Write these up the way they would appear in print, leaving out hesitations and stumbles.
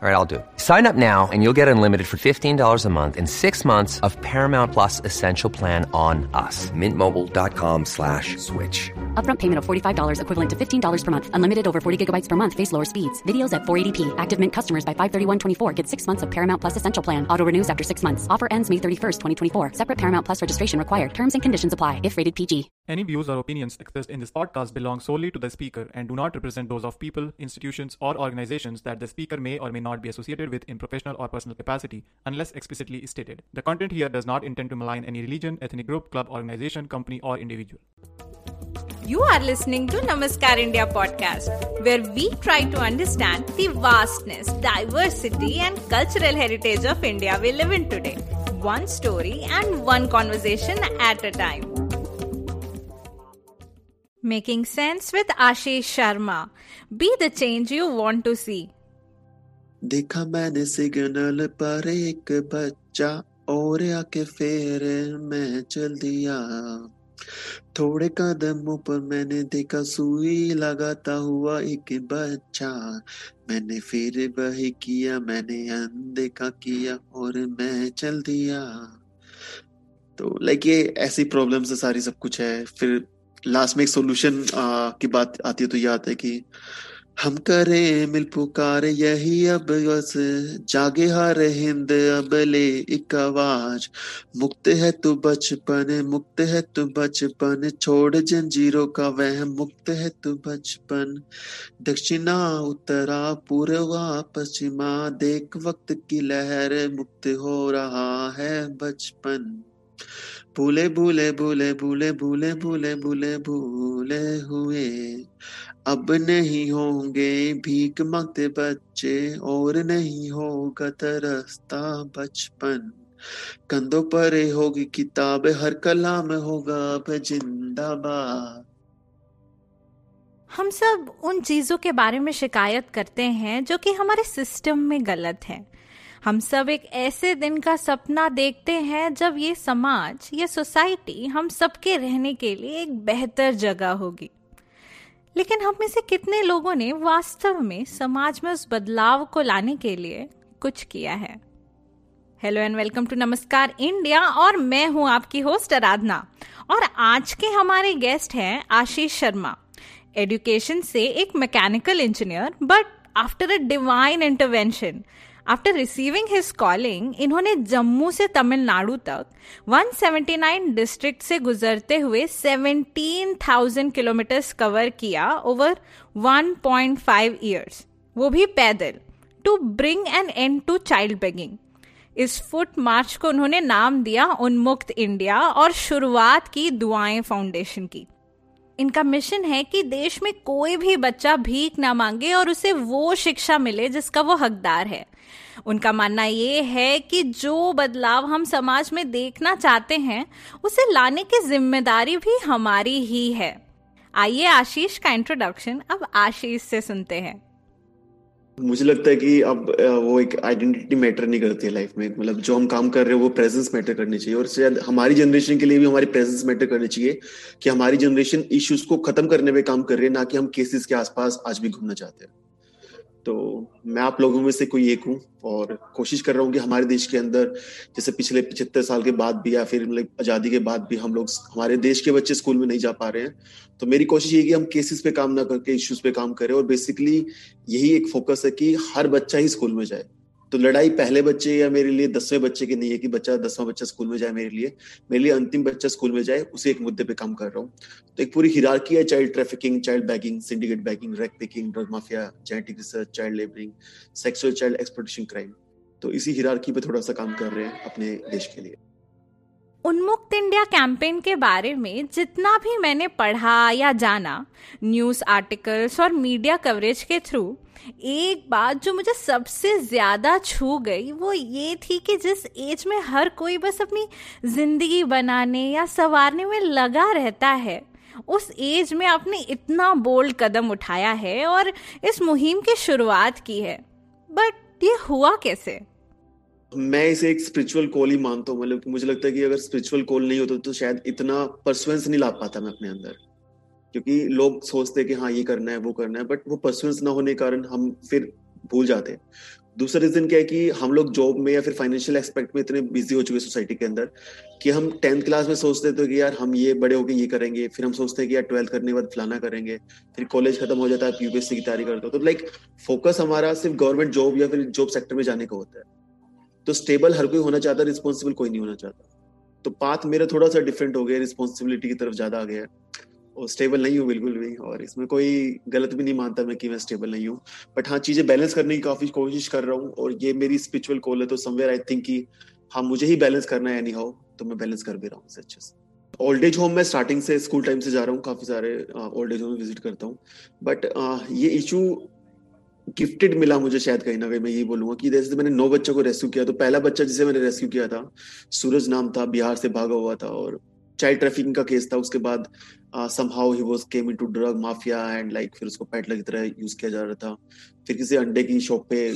All right, I'll do it. Sign up now and you'll get unlimited for $15 a month and 6 months of Paramount Plus Essential Plan on us. MintMobile.com/switch. Upfront payment of $45 equivalent to $15 per month. Unlimited over 40 gigabytes per month. Face lower speeds. Videos at 480p. Active Mint customers by 531.24 get 6 months of Paramount Plus Essential Plan. Auto renews after 6 months. Offer ends May 31st, 2024. Separate Paramount Plus registration required. Terms and conditions apply if rated PG. Any views or opinions expressed in this podcast belong solely to the speaker and do not represent those of people, institutions, or organizations that the speaker may or may not be associated with in professional or personal capacity unless explicitly stated. The content here does not intend to malign any religion, ethnic group, club, organization, company, or individual. You are listening to Namaskar India Podcast, where we try to understand the vastness, diversity, and cultural heritage of India we live in today. One story and one conversation at a time. Making Sense with Ashish Sharma. Be the change you want to see. देखा मैंने signal पर एक बच्चा और आके फेर मैं चल दिया, थोड़े कदमों पर मैंने देखा सुई लगाता हुआ एक बच्चा, मैंने फिर वही किया, मैंने अनदेखा किया और मैं चल दिया। तो लाइक ये ऐसी प्रॉब्लम्स है सारी, सब कुछ है। फिर लास्ट में एक सोल्यूशन की बात आती है, तो ये आता है कि हम करें मिल पुकारे यही अब बस, जागे हारे हिंद अब ले एक आवाज, मुक्त है तू बचपन, मुक्त है तू बचपन, छोड़ जंजीरों का वह, मुक्त है तू बचपन, दक्षिणा उत्तरा पूर्वा पश्चिमा, देख वक्त की लहर, मुक्त हो रहा है बचपन, भूले भूले भूले भूले भूले भूले भूले भूले हुए अब नहीं होंगे भीख मांगते बच्चे, और नहीं होगा तरसता बचपन, कंधों पर होगी किताब, हर कलाम होगा अब जिंदाबाद। हम सब उन चीजों के बारे में शिकायत करते हैं जो कि हमारे सिस्टम में गलत है। हम सब एक ऐसे दिन का सपना देखते हैं जब ये समाज, ये सोसाइटी हम सबके रहने के लिए एक बेहतर जगह होगी, लेकिन हम में से कितने लोगों ने वास्तव में समाज में उस बदलाव को लाने के लिए कुछ किया है। Hello and welcome to Namaskar India, और मैं हूँ आपकी होस्ट आराधना, और आज के हमारे गेस्ट हैं आशीष शर्मा, एजुकेशन से एक mechanical engineer, but after a divine intervention, after receiving his calling, इन्होंने जम्मू से तमिलनाडु तक 179 डिस्ट्रिक्ट से गुजरते हुए 17,000 किलोमीटर्स कवर किया ओवर 1.5 ईयर्स, वो भी पैदल, to bring an end to child begging. इस फुट मार्च को उन्होंने नाम दिया उन्मुक्त इंडिया और शुरुआत की दुआएं फाउंडेशन की। इनका मिशन है कि देश में कोई भी बच्चा भीख ना मांगे और उसे वो शिक्षा मिले जिसका वो हकदार है। उनका मानना ये है कि जो बदलाव हम समाज में देखना चाहते हैं उसे लाने की जिम्मेदारी भी हमारी ही है। आइए आशीष का इंट्रोडक्शन अब आशीष से सुनते हैं। मुझे लगता है कि अब वो एक आइडेंटिटी मैटर नहीं करती है लाइफ में, मतलब जो हम काम कर रहे हैं वो प्रेजेंस मैटर करनी चाहिए, और शायद हमारी जनरेशन के लिए भी हमारी प्रेजेंस मैटर करनी चाहिए कि हमारी जनरेशन इश्यूज को खत्म करने पे काम कर रही है, ना कि हम केसेस के आसपास आज भी घूमना चाहते हैं। तो मैं आप लोगों में से कोई एक हूँ और कोशिश कर रहा हूँ कि हमारे देश के अंदर, जैसे पिछले 75 साल के बाद भी या फिर लाइक आज़ादी के बाद भी हम लोग, हमारे देश के बच्चे स्कूल में नहीं जा पा रहे हैं, तो मेरी कोशिश ये है कि हम केसेस पे काम ना करके इश्यूज पे काम करें, और बेसिकली यही एक फोकस है कि हर बच्चा ही स्कूल में जाए। तो लड़ाई पहले बच्चे या मेरे लिए 10वें बच्चे की नहीं है कि बच्चा 10वां बच्चा स्कूल में जाए, मेरे लिए अंतिम बच्चा स्कूल में जाए, उसी एक मुद्दे पे काम कर रहा हूँ। तो एक पूरी हिरार्की है, child trafficking, child begging, syndicate begging, rag picking, drug mafia, genetic research, child labouring, sexual child exploitation crime, तो इसी हिरार्की पे थोड़ा सा काम कर रहे हैं अपने देश के लिए। उन्मुक्त इंडिया कैंपेन के बारे में जितना भी मैंने पढ़ा या जाना न्यूज़ आर्टिकल्स और मीडिया कवरेज के थ्रू, एक बात जो मुझे सबसे ज़्यादा छू गई वो ये थी कि जिस एज में हर कोई बस अपनी ज़िंदगी बनाने या संवारने में लगा रहता है, उस एज में आपने इतना बोल्ड कदम उठाया है और इस मुहिम की शुरुआत की है, बट ये हुआ कैसे? मैं इसे एक स्पिरिचुअल कॉल ही मानता हूँ। मतलब मुझे लगता है कि अगर स्पिरिचुअल कॉल नहीं होता तो शायद इतना परसुएंस नहीं ला पाता मैं अपने अंदर, क्योंकि लोग सोचते हैं कि हाँ ये करना है वो करना है, बट वो परसुएंस ना होने के कारण हम फिर भूल जाते हैं। दूसरा रीजन क्या है कि हम लोग जॉब में या फिर फाइनेंशियल एस्पेक्ट में इतने बिजी हो चुके हैं सोसाइटी के अंदर कि हम 10th क्लास में सोचते थे कि यार हम ये बड़े होके ये करेंगे, फिर हम सोचते हैं कि यार 12th करने के बाद फलाना करेंगे, फिर कॉलेज खत्म हो जाता है, यूपीएससी की तैयारी करते हो, तो लाइक फोकस हमारा सिर्फ गवर्नमेंट जॉब या फिर जॉब सेक्टर में जाने का होता है। तो स्टेबल हर कोई होना चाहता है, रिस्पॉन्सिबल कोई नहीं होना चाहता। तो पाथ मेरा थोड़ा सा डिफरेंट हो गया, रिस्पॉन्सिबिलिटी की तरफ ज्यादा आ गया है और स्टेबल नहीं हूँ बिल्कुल भी, और इसमें कोई गलत भी नहीं मानता मैं कि मैं स्टेबल नहीं हूँ, बट हाँ चीजें बैलेंस करने की काफी कोशिश कर रहा हूँ और ये मेरी स्पिरिचुअल कॉल है। तो समवेयर आई थिंक कि हाँ मुझे ही बैलेंस करना है एनी हाउ, तो मैं बैलेंस कर भी रहा हूँ इससे अच्छे से। ओल्ड एज होम मैं स्टार्टिंग से स्कूल टाइम से जा रहा हूँ, काफी सारे ओल्ड एज होम में विजिट करता हूँ, बट ये इशू गिफ्टेड मिला मुझे शायद कहीं ना कहीं। मैं ये बोलूंगा कि जैसे मैंने 9 बच्चों को रेस्क्यू किया, तो पहला बच्चा जिसे मैंने रेस्क्यू किया था सूरज नाम था, बिहार से भागा हुआ था और चाइल्ड ट्रैफिकिंग का केस था। उसके बाद somehow he was came into drug mafia and like फिर उसको पैटलर की तरह यूज किया जा रहा था। फिर किसी अंडे की शॉप पे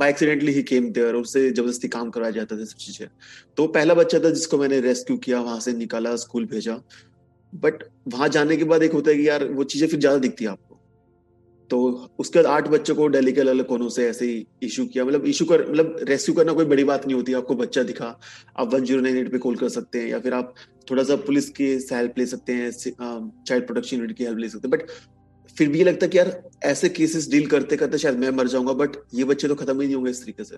by accidentally he came there, उससे जबरदस्ती काम कराया जाता था, सब चीजें। तो पहला बच्चा था जिसको मैंने रेस्क्यू किया, वहां से निकाला, स्कूल भेजा, बट वहां जाने के बाद एक होता है कि यार वो चीजें फिर ज्यादा दिखती है आपको। तो उसके बाद 8 बच्चों को दिल्ली के अलग अलग कोनों से ऐसे ही इशू किया। मतलब रेस्क्यू करना कोई बड़ी बात नहीं होती, आपको बच्चा दिखा आप 1098 पे कॉल कर सकते हैं या फिर आप थोड़ा सा पुलिस की हेल्प ले सकते हैं, चाइल्ड प्रोटेक्शन यूनिट की हेल्प ले सकते हैं। बट फिर भी ये लगता है कि यार ऐसे केसेस डील करते करते शायद मैं मर जाऊंगा, बट ये बच्चे तो खत्म ही नहीं होंगे इस तरीके से।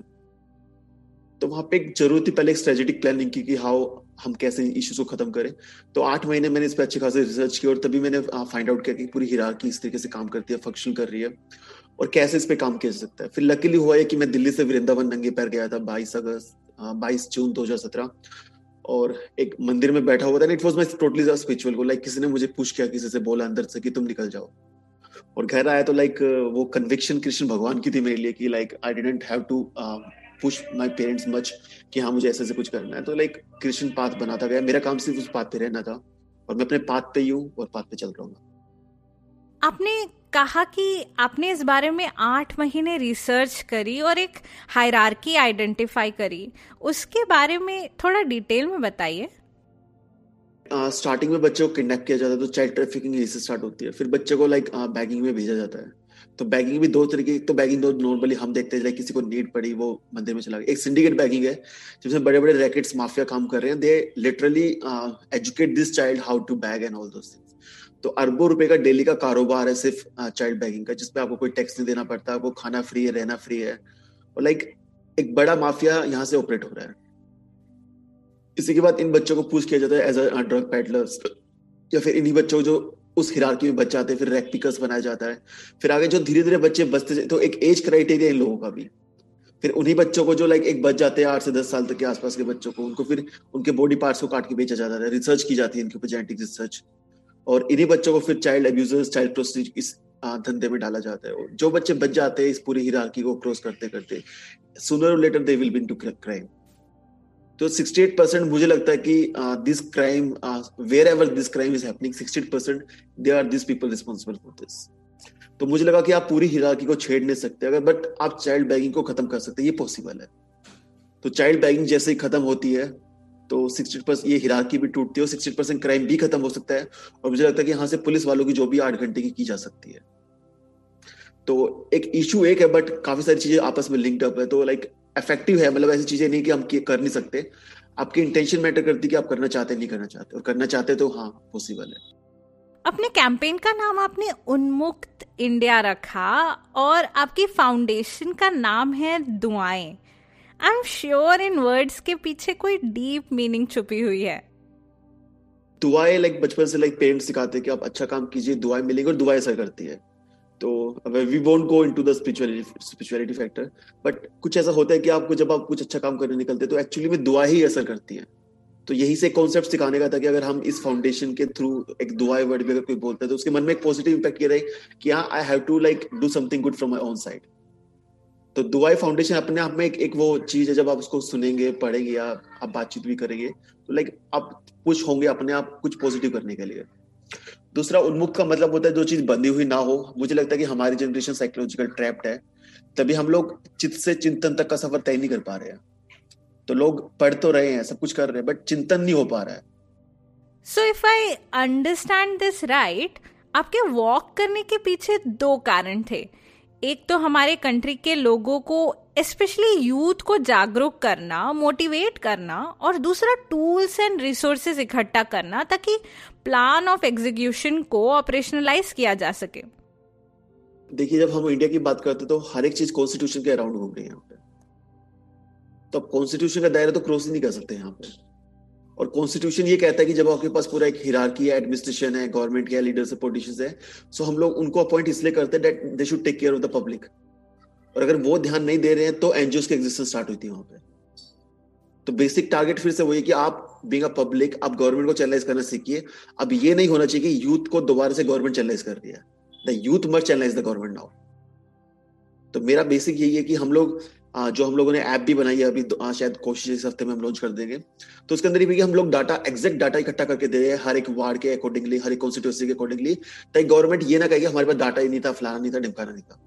तो वहां पे एक जरूरत थी पहले एक स्ट्रेटेजिक प्लानिंग की कि हाउ हम कैसे इश्यूज को खत्म करें। तो 8 महीने मैंने इस पर अच्छी खासी रिसर्च की और तभी मैंने फाइंड आउट किया कि पूरी हायरार्की इस तरीके से काम करती है, फंक्शन कर रही है और कैसे इस पे काम किया जा सकता है। फिर लकीली हुआ है कि मैं दिल्ली से वृंदावन नंगे पैर गया था 22 जून 2017 और एक मंदिर में बैठा हुआ था। It was my totally spiritual को, लाइक किसी ने मुझे पुश किया, किसी से बोला अंदर से कि तुम निकल जाओ, और घर आया तो लाइक वो कन्विक्शन कृष्ण भगवान की थी मेरे लिए कि like I didn't have to push my parents much कि हाँ मुझे ऐसे से कुछ करना है। तो लाइक क्रिश्चियन पाथ बनाता गया, मेरा काम सिर्फ उस पाथ पे रहना था और मैं अपने पाथ पे ही हूँ और पाथ पे चल रहा हूँ। आपने कहा कि आपने इस बारे में 8 महीने रिसर्च करी और एक हायरार्की आइडेंटिफाई करी, उसके बारे में थोड़ा डिटेल में बताइए। स्टार्टिंग में बच्चे को किडनैप किया जाता है, तो चाइल्ड ट्रैफिकिंग इससे स्टार्ट होती है। फिर बच्चे को लाइक बैगिंग में भेजा जाता है। तो बैगिंग भी 2 तरीके, तो बैगिंग दो नॉर्मली हम देखते हैं, लाइक किसी को नीड पड़ी वो मंदिर में चला गया। एक सिंडिकेट बैगिंग है जिसमें बड़े बड़े रैकेट्स माफिया काम कर रहे हैं, they literally educate this child how to beg and all those things. तो अरबों रुपए का डेली का कारोबार है सिर्फ चाइल्ड बैगिंग का, जिसमें आपको कोई टैक्स नहीं देना पड़ता, आपको खाना फ्री है, रहना फ्री है, और लाइक एक बड़ा माफिया यहाँ से ऑपरेट हो रहा है। इसी के बाद इन बच्चों को पुश किया जाता है एज अ ड्रग पैडलर्स, या फिर इन्हीं बच्चों को जो उस हिरार्की में बच्चे आते हैं फिर रैक पिकर्स बनाया जाता है। फिर आगे जो धीरे धीरे बच्चे बचते, तो एक एज क्राइटेरिया इन लोगों का भी, फिर उन्हीं बच्चों को जो लाइक एक बच जाते हैं 8 से 10 साल तक के आसपास के बच्चों को, उनको फिर उनके बॉडी पार्ट्स को काट के बेचा जाता है, रिसर्च की जाती है इनके ऊपर, जेनेटिक रिसर्च, और इन्हीं बच्चों को फिर चाइल्ड अब्यूजर्स, चाइल्ड प्रोस्टिट्यूट इस धंधे में डाला जाता है। और जो बच्चे बच जाते हैं इस पूरी हिरार्की को क्रॉस करते करते, सूनर और later they will been to crime. तो 68% मुझे लगता है कि this crime, where ever this crime is happening, 68% they are this people responsible for this. तो मुझे लगा कि आप पूरी हिरार्की को छेड़ नहीं सकते अगर, बट आप चाइल्ड बैगिंग को खत्म कर सकते, ये पॉसिबल है। तो चाइल्ड बैगिंग जैसे ही खत्म होती है तो 68% ये हिरार्की भी टूटती है और 68% क्राइम भी खत्म हो सकता है। और मुझे लगता है कि यहाँ से पुलिस वालों की जो भी 8 घंटे की जा सकती है। तो एक इशू एक है, बट काफी सारी चीजें आपस में लिंक्ड अप है, तो लाइक इफेक्टिव है। मतलब ऐसी चीजें नहीं कि हम कर नहीं सकते, आपकी इंटेंशन मैटर करती है कि आप करना चाहते नहीं करना चाहते, और करना चाहते तो हाँ पॉसिबल है। अपने कैंपेन का नाम आपने उन्मुक्त इंडिया रखा और आपकी फाउंडेशन का नाम है दुआएं। I am sure in words के पीछे कोई डीप मीनिंग छुपी हुई है। दुआएं लाइक बचपन से लाइक पेरेंट्स सिखाते हैं कि आप अच्छा काम कीजिए, दुआएं मिलेंगी, और दुआएं असर करती है। तो we won't go into the spirituality factor, but कुछ ऐसा होता है कि आपको जब आप कुछ अच्छा काम करने निकलते हैं तो एक्चुअली में दुआ ही असर करती है। तो यही से कॉन्सेप्ट सिखाने का था कि अगर हम इस फाउंडेशन के थ्रू एक दुआ वर्ड भी अगर कोई बोलता है तो उसके मन में एक पॉजिटिव इम्पैक्ट ये रहे कि हाँ I have to like do something good from my own side. तो दुआ फाउंडेशन अपने आप में एक वो चीज है, जब आप उसको सुनेंगे, पढ़ेंगे या आप बातचीत भी करेंगे तो लाइक आप पुश होंगे अपने आप कुछ पॉजिटिव करने के लिए। दूसरा उन्मुक्त का मतलब होता है जो चीज बंधी हुई ना हो। मुझे लगता है कि हमारी जनरेशन साइकोलॉजिकल ट्रैप्ड है, तभी हम लोग चित्त से चिंतन तक का सफर तय नहीं कर पा रहे हैं। तो लोग पढ़ तो रहे हैं, सब कुछ कर रहे हैं, बट चिंतन नहीं हो पा रहा है. So if I understand this right, आपके वॉक करने के पीछे दो कारण थे. एक तो हमारे कंट्री के लोगों को, स्पेशली यूथ को जागरूक करना, मोटिवेट करना, और दूसरा टूल्स एंड रिसोर्सेज इकट्ठा करना ताकि प्लान ऑफ एग्जीक्यूशन को ऑपरेशनलाइज किया जा सके. देखिए, जब हम इंडिया की बात करते हैं तो हर एक चीज कॉन्स्टिट्यूशन के अराउंड घूम रही है. तो कॉन्स्टिट्यूशन का दायरा तो क्रॉस ही नहीं कर सकते यहाँ पे. और कॉन्स्टिट्यूशन ये कहता है कि जब आपके पास पूरा एक हिरार्की है, एडमिनिस्ट्रेशन है, गवर्नमेंट के लीडरशिप पोजीशंस है, सो हम लोग उनको अपॉइंट इसलिए करते हैं that they should take care of the public. और अगर वो ध्यान नहीं दे रहे हैं तो एनजीओ की एग्जिस्टेंस स्टार्ट हुई थी वहां पे. तो बेसिक टारगेट फिर से वही कि आप बीइंग अ पब्लिक, आप गवर्नमेंट को चैनलाइज करना सीखिए. अब ये नहीं होना चाहिए कि यूथ को दोबारा से गवर्नमेंट चैनलाइज कर रही है. The youth must channelise the government now. तो मेरा बेसिक यही है कि हम लोग, जो हम लोगों ने ऐप भी बनाई है अभी, शायद कोशिश इस हफ्ते में हम लॉन्च कर देंगे, तो उसके अंदर भी हम लोग डाटा, एग्जैक्ट डाटा इकट्ठा करके दे रहे हैं हर एक वार्ड के अकॉर्डिंगली, हर एक कॉन्स्टिट्यूएंसी के अकॉर्डिंगली, ताकि गवर्नमेंट ये ना कहे कि हमारे पास डाटा ही नहीं था, फलाना नहीं था, ढिमकाना नहीं था.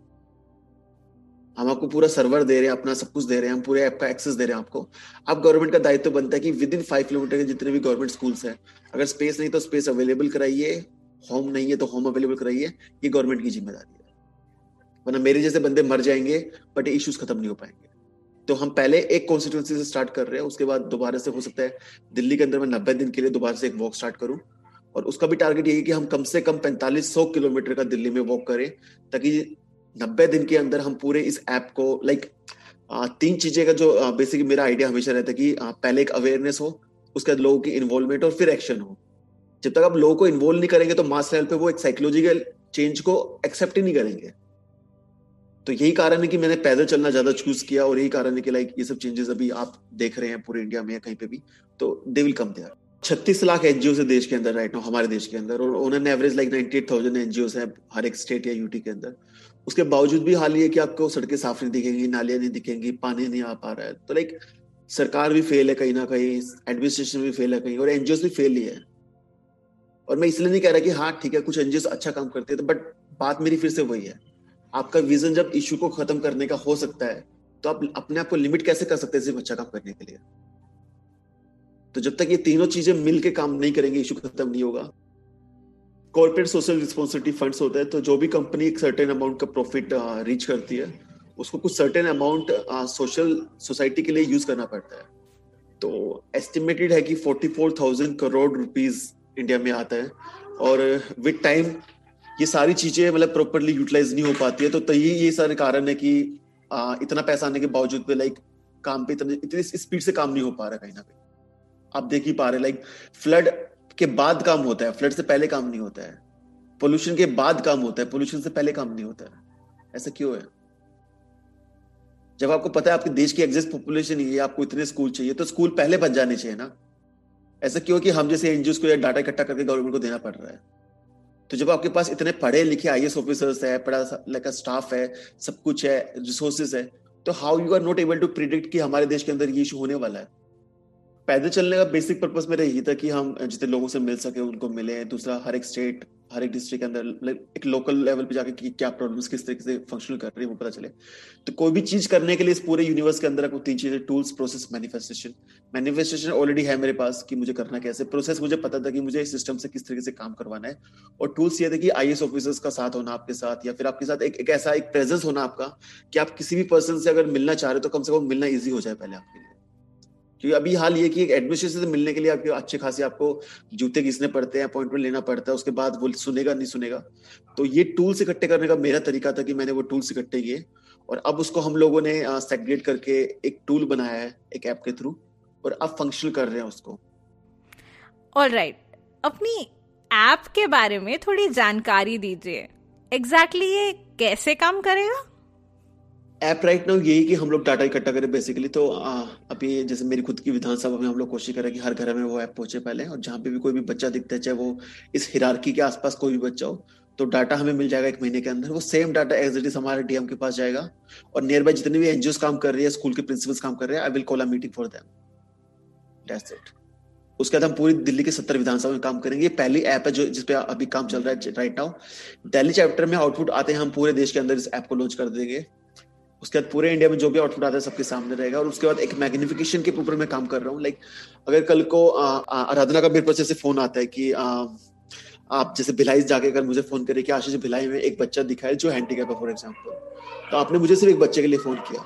हम आपको पूरा सर्वर दे रहे हैं अपना, सब कुछ दे रहे हैं, हम पूरे ऐप का एक्सेस दे रहे हैं आपको. अब गवर्नमेंट का दायित्व बनता है कि विद इन 5 किलोमीटर के जितने भी गवर्नमेंट स्कूल्स हैं, अगर स्पेस नहीं तो स्पेस अवेलेबल कराइए, होम नहीं है तो होम अवेलेबल कराइए. ये गवर्नमेंट की जिम्मेदारी है, वरना मेरे जैसे बंदे मर जाएंगे बट इश्यूज खत्म नहीं हो पाएंगे. तो हम पहले एक कॉन्स्टिट्यूएंसी से स्टार्ट कर रहे हैं, उसके बाद दोबारा से हो सकता है दिल्ली के अंदर मैं 90 दिन के लिए दोबारा से एक वॉक स्टार्ट करूं. और उसका भी टारगेट यही है कि हम कम से कम 4500 किलोमीटर का दिल्ली में वॉक करें, ताकि 90 दिन के अंदर हम पूरे इस ऐप को, लाइक 3 चीजें का जो बेसिकली मेरा आइडिया हमेशा रहता है कि पहले एक अवेयरनेस हो, उसके बाद लोगों की इन्वॉल्वमेंट, और फिर एक्शन हो. जब तक आप लोगों को इन्वॉल्व नहीं करेंगे तो मास लेवल पे वो एक साइकोलॉजिकल चेंज को एक्सेप्ट ही नहीं करेंगे. तो यही कारण है कि मैंने पैदल चलना ज्यादा चूज किया, और यही कारण है कि लाइक ये सब चेंजेस अभी आप देख रहे हैं पूरे इंडिया में या कहीं पे भी, तो they will come there. 36 lakh NGO है देश के अंदर राइट नाउ, हमारे देश के अंदर, और उन्होंने एवरेज लाइक 98,000 एनजीओ है हर एक स्टेट या यूटी के अंदर. उसके बावजूद भी हाल ये कि आपको सड़कें साफ नहीं दिखेंगी, नालियां नहीं दिखेंगी, पानी नहीं आ पा रहा है. तो लाइक सरकार भी फेल है कहीं ना कहीं, एडमिनिस्ट्रेशन भी फेल है कहीं, और एनजीओ भी फेल ही है. और मैं इसलिए नहीं कह रहा कि हाँ ठीक है कुछ एनजीओ अच्छा काम करते हैं, बट बात मेरी फिर से वही है, आपका विजन जब इश्यू को खत्म करने का हो सकता है तो आप अपने आप को लिमिट कैसे कर सकते हैं सिर्फ अच्छा काम करने के लिए. तो जब तक ये तीनों चीजें मिलके काम नहीं करेंगे, इश्यू खत्म नहीं होगा. कॉर्पोरेट सोशल रिस्पॉन्सिबिलिटी फंड्स होता है, तो जो भी कंपनी एक सर्टेन अमाउंट का प्रॉफिट रीच करती है, उसको कुछ सर्टेन अमाउंट सोशल सोसाइटी के लिए यूज करना पड़ता है. तो एस्टिमेटेड है कि 44,000 करोड़ रुपीज इंडिया में आता है, और विद टाइम ये सारी चीजें मतलब प्रॉपर्ली यूटिलाइज नहीं हो पाती है. तो ये सारे कारण है कि इतना पैसा आने के बावजूद भी लाइक काम पे इतनी स्पीड से काम नहीं हो पा रहा. कहीं ना कहीं आप देख ही पा रहे लाइक फ्लड के बाद काम होता है, फ्लड से पहले काम नहीं होता है. पोल्यूशन के बाद काम होता है, पोल्यूशन से पहले काम नहीं होता है. ऐसा क्यों है? जब आपको पता है आपके देश की एग्जिस्ट पॉपुलेशन ये, आपको इतने स्कूल चाहिए, तो स्कूल पहले बन जाने चाहिए ना. ऐसा क्यों कि हम जैसे एनजीओ को डाटा इकट्ठा करके गवर्नमेंट को देना पड़ रहा है? तो जब आपके पास इतने पढ़े लिखे आईएएस ऑफिसर्स है, पढ़ा लिखा स्टाफ है, सब कुछ है, रिसोर्सेज है, तो how you are not able to predict कि हमारे देश के अंदर ये इशू होने वाला है? पैदल चलने का बेसिक पर्पस मेरा यही था कि हम जितने लोगों से मिल सके उनको मिले. दूसरा, हर एक स्टेट, हर एक डिस्ट्रिक्ट के अंदर एक लोकल लेवल पे जाके क्या प्रॉब्लम्स किस तरीके से फंक्शन कर रही है वो पता चले. तो कोई भी चीज करने के लिए इस पूरे यूनिवर्स के अंदर आपको 3 चीजें, tools, process, manifestation. Manifestation already है मेरे पास कि मुझे करना कैसे. प्रोसेस मुझे पता था कि मुझे सिस्टम से किस तरीके से काम करवाना है. और टूल्स ये थे कि आईएएस ऑफिसर्स का साथ होना आपके साथ, या फिर आपके साथ एक ऐसा एक प्रेजेंस होना आपका कि आप किसी भी पर्सन से अगर मिलना चाह रहे हो तो कम से कम मिलना ईजी हो जाए पहले आपके लिए. क्योंकि अभी हाल ये कि एक एडमिनिस्ट्रेशन से मिलने के लिए आपके अच्छे खासे आपको जूते घिसने पड़ते हैं, अपॉइंटमेंट लेना पड़ता है, उसके बाद वो सुनेगा नहीं सुनेगा. तो ये टूल्स इकट्ठे करने का मेरा तरीका था कि मैंने वो टूल्स इकट्ठे किए, और अब उसको हम लोगों ने सेग्रीगेट करके एक टूल बनाया है एक ऐप के थ्रू, और अब फंक्शनल कर रहे हैं उसको. ऑलराइट, अपनी ऐप के बारे में थोड़ी जानकारी दीजिए. एग्जैक्टली ये कैसे काम करेगा ऐप? राइट नाउ यही कि हम लोग डाटा इकट्ठा करें बेसिकली. तो अभी जैसे मेरी खुद की विधानसभा में हम लोग कोशिश करें कि हर घर में वो ऐप पहुंचे पहले, और जहाँ पे भी कोई भी बच्चा दिखता है, चाहे वो इस हिरार्की के आसपास कोई भी बच्चा हो, तो डाटा हमें मिल जाएगा 1 महीने के अंदर. वो same data as it is हमारे डीएम के पास जाएगा, और नियर बाय जितने भी एनजीओ काम कर रही है, स्कूल के प्रिंसिपल्स काम कर रहे हैं, I will call a meeting for them, that's it. उसके बाद हम पूरी दिल्ली के 70 विधानसभा में काम करेंगे. पहली ऐप है जो जिसपे अभी काम चल रहा है राइट नाउ. दिल्ली चैप्टर में आउटपुट आते हैं हम पूरे देश के अंदर इस ऐप को लॉन्च कर देंगे. उसके बाद पूरे इंडिया में जो भी आउटपुट आता है सबके सामने रहेगा। और उसके बाद एक मैग्निफिकेशन के ऊपर मैं काम कर रहा हूँ। लाइक अगर कल को आराधना का मेरे पास जैसे फोन आता है कि आप जैसे भिलाई जाके अगर मुझे फोन करें कि आशीष भिलाई में एक बच्चा दिखा है जो हैंडीकैप है फॉर एग्जाम्पल, तो आपने मुझे सिर्फ एक बच्चे के लिए फोन किया,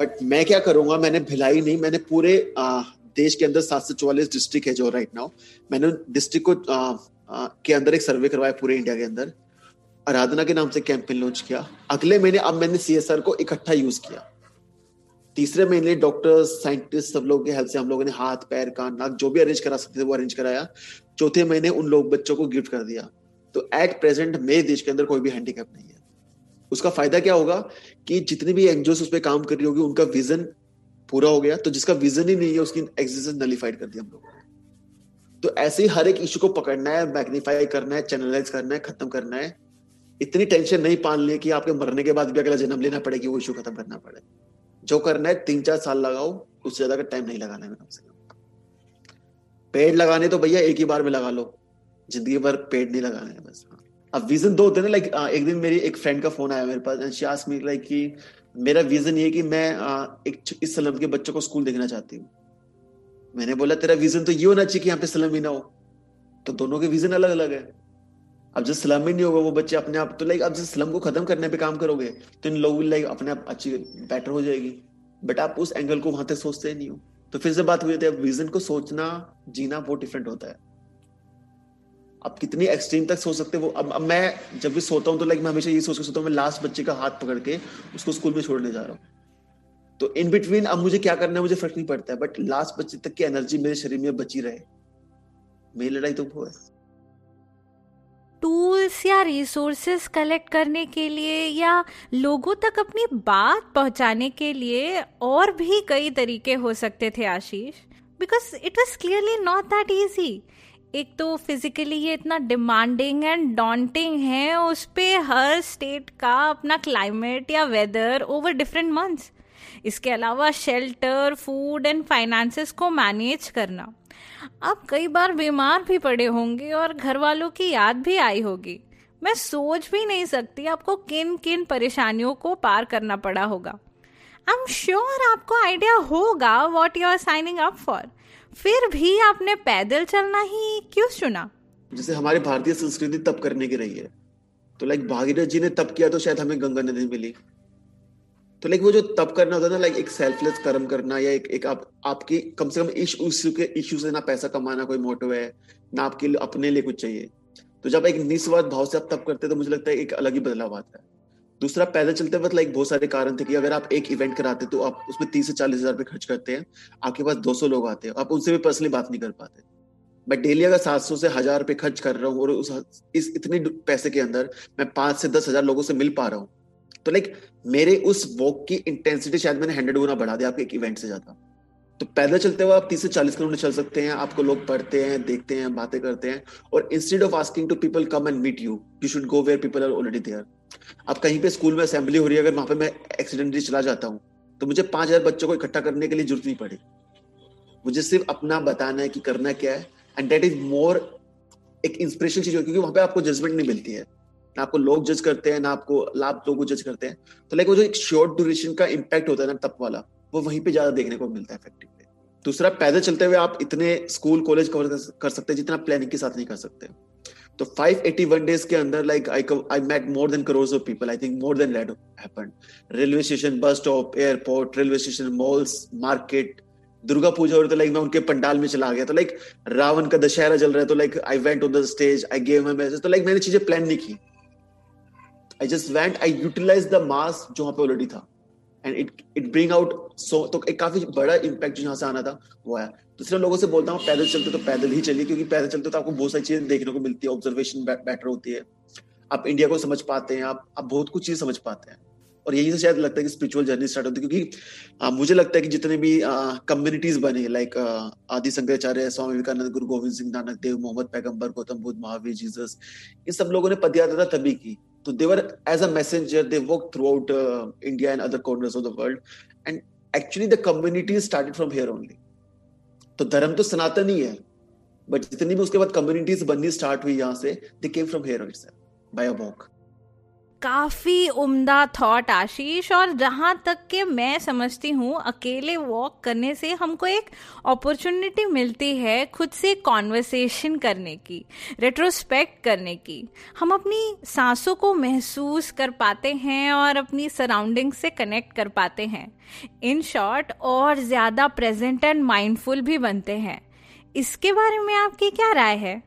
बट मैं क्या करूंगा, मैंने भिलाई नहीं, मैंने पूरे देश के अंदर 744 डिस्ट्रिक्ट है जो राइट नाउ, मैंने डिस्ट्रिक्ट को के अंदर एक सर्वे करवाया पूरे इंडिया के अंदर, आराधना के नाम से कैंपेन लॉन्च किया। अगले महीने अब मैंने CSR को इकट्ठा यूज किया। तीसरे महीने डॉक्टर्स, साइंटिस्ट, सब लोगों के हेल्प से हम लोगों ने हाथ, पैर, कान, नाक जो भी अरेंज करा सकते थे वो अरेंज कराया। चौथे महीने उन लोग बच्चों को गिफ्ट कर दिया। तो एट प्रेजेंट मेरे देश के अंदर कोई भी हैंडीकैप नहीं है। उसका फायदा क्या होगा कि जितनी भी एनजीओस उस पर काम कर रही होगी उनका विजन पूरा हो गया, तो जिसका विजन ही नहीं है उसकी एग्जिस्टेंस नलिफाइड कर दी हम लोगों ने। तो ऐसे ही हर एक इशू को पकड़ना है, मैग्नीफाई करना है, चैनलाइज करना है, खत्म करना है। इतनी टेंशन नहीं पाल ली कि आपके मरने के बाद भी अगला जन्म लेना पड़ेगी, वो इशू खत्म करना पड़े। जो करना है 3-4 साल लगाओ, उससे ज्यादा टाइम नहीं लगाना है। कम से कम पेड़ लगाने तो भैया एक ही बार में लगा लो, जिंदगी भर पेड़ नहीं लगाने है बस। अब विजन दो होते हैं ना। लाइक एक दिन मेरी एक फ्रेंड का फोन आया मेरे पास and she asked me like कि मेरा विजन ये है कि मैं एक इस सलम के बच्चों को स्कूल देखना चाहती हूँ। मैंने बोला तेरा विजन तो ये होना चाहिए कि यहाँ पे सलम ही ना हो। तो दोनों के विजन अलग अलग है। अब जब स्लम ही नहीं होगा वो बच्चे अपने आप, तो लाइक आप जब स्लम को खत्म करने पे काम करोगे तो इन लोगों लाइक अपने आप अच्छी बेटर हो जाएगी, बट आप उस एंगल को वहां तक सोचते ही नहीं हो। तो फिर से बात हुई थी, विजन को सोचना, जीना बहुत डिफरेंट होता है। आप कितनी एक्सट्रीम तक सोच सकते हो। अब मैं जब भी सोता हूँ तो लाइक मैं हमेशा ये सोच के सोता हूँ, मैं लास्ट बच्चे का हाथ पकड़ के उसको स्कूल में छोड़ने जा रहा हूँ। तो इन बिटवीन अब मुझे क्या करना है मुझे फर्क नहीं पड़ता है, बट लास्ट बच्चे तक की एनर्जी मेरे शरीर में बची रहे, मेरी लड़ाई तो वो है। टूल्स या रिसोर्सेस कलेक्ट करने के लिए या लोगों तक अपनी बात पहुंचाने के लिए और भी कई तरीके हो सकते थे Ashish, because it was clearly not that easy. एक तो फिजिकली ये इतना डिमांडिंग एंड डॉन्टिंग है, उस पर हर स्टेट का अपना क्लाइमेट या वेदर ओवर डिफरेंट मंथ्स, इसके अलावा शेल्टर, फूड एंड फाइनेंसेस को मैनेज करना। आप कई बार बीमार भी पड़े होंगे और घर वालों की याद भी आई होगी। मैं सोच भी नहीं सकती आपको किन किन परेशानियों को पार करना पड़ा होगा। आई एम श्योर आपको आइडिया होगा what you are signing up for, फिर भी आपने पैदल चलना ही क्यों चुना? जैसे हमारे भारतीय संस्कृति तप करने की रही है, तो लाइक भागीरथ जी ने तप किया तो शायद हमें गंगा नदी मिली। तो लाइक वो जो तप करना होता है ना, लाइक एक सेल्फलेस कर्म करना या एक आपकी कम से कम इशू से ना पैसा कमाना कोई मोटिव है, ना आपके अपने लिए कुछ चाहिए। तो जब एक निस्वार्थ भाव से आप तप करते तो मुझे लगता है एक अलग ही बदलाव आता है। दूसरा, पैदल चलते वक्त लाइक बहुत सारे कारण थे कि अगर आप एक इवेंट कराते तो आप उसमें 30,000 से 40,000 रुपये खर्च करते हैं, आपके पास 200 लोग आते हैं, आप उनसे भी पर्सनली बात नहीं कर पाते। बट डेली अगर 700 से 1,000 रुपये खर्च कर रहा हूँ और इस इतने पैसे के अंदर मैं 5 से 10,000 लोगों से मिल पा रहा हूँ, तो लाइक मेरे उस वॉक की इंटेंसिटी शायद मैंने 100 गुना बढ़ा दिया आपके एक इवेंट से ज्यादा। तो पैदल चलते हुए आप 30 से 40 किलोमीटर चल सकते हैं, आपको लोग पढ़ते हैं, देखते हैं, बातें करते हैं। और instead of asking to people come and meet you, you should go where people are already there. अब कहीं पे स्कूल में असेंबली हो रही है, अगर वहां पे मैं एक्सीडेंटली चला जाता हूँ तो मुझे 5,000 बच्चों को इकट्ठा करने के लिए जरूरत नहीं पड़ी। मुझे सिर्फ अपना बताना है कि करना क्या है, एंड दैट इज मोर एक इंस्पिरेशन चीज, क्योंकि वहां पे आपको जजमेंट नहीं मिलती है, ना आपको लोग जज करते हैं, ना आपको लाभ लोग जज करते हैं। तो लाइक वो जो एक शॉर्ट ड्यूरेशन का इम्पैक्ट होता है ना तप वाला, वो वहीं पे ज्यादा देखने को मिलता है इफेक्टिवली। दूसरा, पैदल चलते हुए आप इतने स्कूल कॉलेज कवर कर सकते हैं जितना प्लानिंग के साथ नहीं कर सकते। तो 581 डेज के अंदर like I met more than crore of people, I think more than that happened. Railway station, bus stop, airport, railway station, malls, market, Durga Puja हो रही तो लाइक मैं उनके पंडाल में चला गया। तो लाइक रावण का दशहरा चल रहा है तो like I went on the stage, I gave my message. तो लाइक मैंने चीजें प्लान नहीं की, I just went, I utilise the mass जो वहां पे ऑलरेडी था and it bring out. So तो एक काफी बड़ा इम्पैक्ट जो यहाँ से आना था वो आया। दूसरा, लोगों से बोलता हूँ पैदल चलते तो पैदल ही चलिए, क्योंकि पैदल चलते तो आपको बहुत सारी चीजें देखने को मिलती है, ऑब्जर्वेशन बेटर होती है, आप इंडिया को समझ पाते हैं, आप बहुत कुछ चीजें समझ पाते हैं। और यही से शायद लगता है कि स्पिरिचुअल जर्नी स्टार्ट होती है, क्योंकि मुझे लगता है कि जितने भी कम्युनिटीज बने लाइक आदि शंकराचार्य, स्वामी विवेकानंद, गुरु गोविंद सिंह, नानक देव, मोहम्मद पैगंबर, गौतम बुद्ध, महावीर, जीसस, इन सब लोगों ने पदयात्रा तभी की। तो they were as a messenger, they walked throughout India and other corners of the world, and actually the community started from here only. तो धर्म तो सनातन ही है, but जितनी भी उसके बाद communities बननी start हुई यहाँ से, they came from here itself by a walk. काफ़ी उम्दा थॉट आशीष, और जहाँ तक कि मैं समझती हूँ अकेले वॉक करने से हमको एक अपॉर्चुनिटी मिलती है खुद से कॉन्वर्सेशन करने की, रेट्रोस्पेक्ट करने की। हम अपनी सांसों को महसूस कर पाते हैं और अपनी सराउंडिंग से कनेक्ट कर पाते हैं। इन शॉर्ट, और ज़्यादा प्रेजेंट एंड माइंडफुल भी बनते हैं। इसके बारे में आपकी क्या राय है?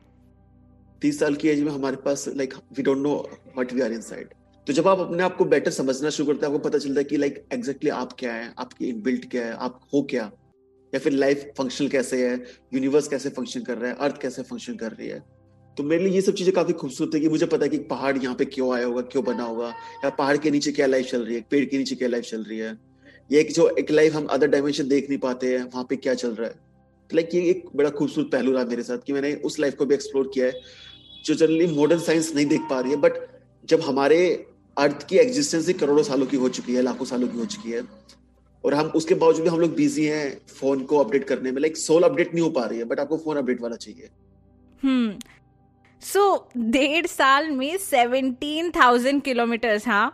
30 साल की एज में हमारे पास we don't know what we are inside. तो जब आप अपने आप को बेटर समझना शुरू करते हैं, आपको पता चलता है कि एग्जैक्टली आप क्या है, आपकी इनबिल्ट क्या है, आप हो क्या, या फिर लाइफ फंक्शन कैसे है, यूनिवर्स कैसे फंक्शन कर रहा है, अर्थ कैसे फंक्शन कर रही है। तो मेरे लिए ये सब चीजें काफी खूबसूरत है कि मुझे पता है कि पहाड़ यहाँ पे क्यों आया होगा, क्यों बना होगा, या पहाड़ के नीचे क्या लाइफ चल रही है, पेड़ के नीचे क्या लाइफ चल रही है, ये जो एक लाइफ हम अदर डायमेंशन देख नहीं पाते हैं वहां पे क्या चल रहा है। ये एक बड़ा खूबसूरत पहलू रहा मेरे साथ कि मैंने उस लाइफ को भी एक्सप्लोर किया है जो जनरली मॉडर्न साइंस नहीं देख पा रही है। बट जब हमारे अर्थ की एग्जिस्टेंस ही करोड़ों सालों की हो चुकी है, लाखों सालों की हो चुकी है, और हम उसके बावजूद भी हम लोग बिजी हैं फोन को अपडेट करने में। सोल अपडेट नहीं हो पा रही है, बट आपको फोन अपडेट वाला चाहिए। सो 1.5 साल में 17,000 किलोमीटर, हाँ,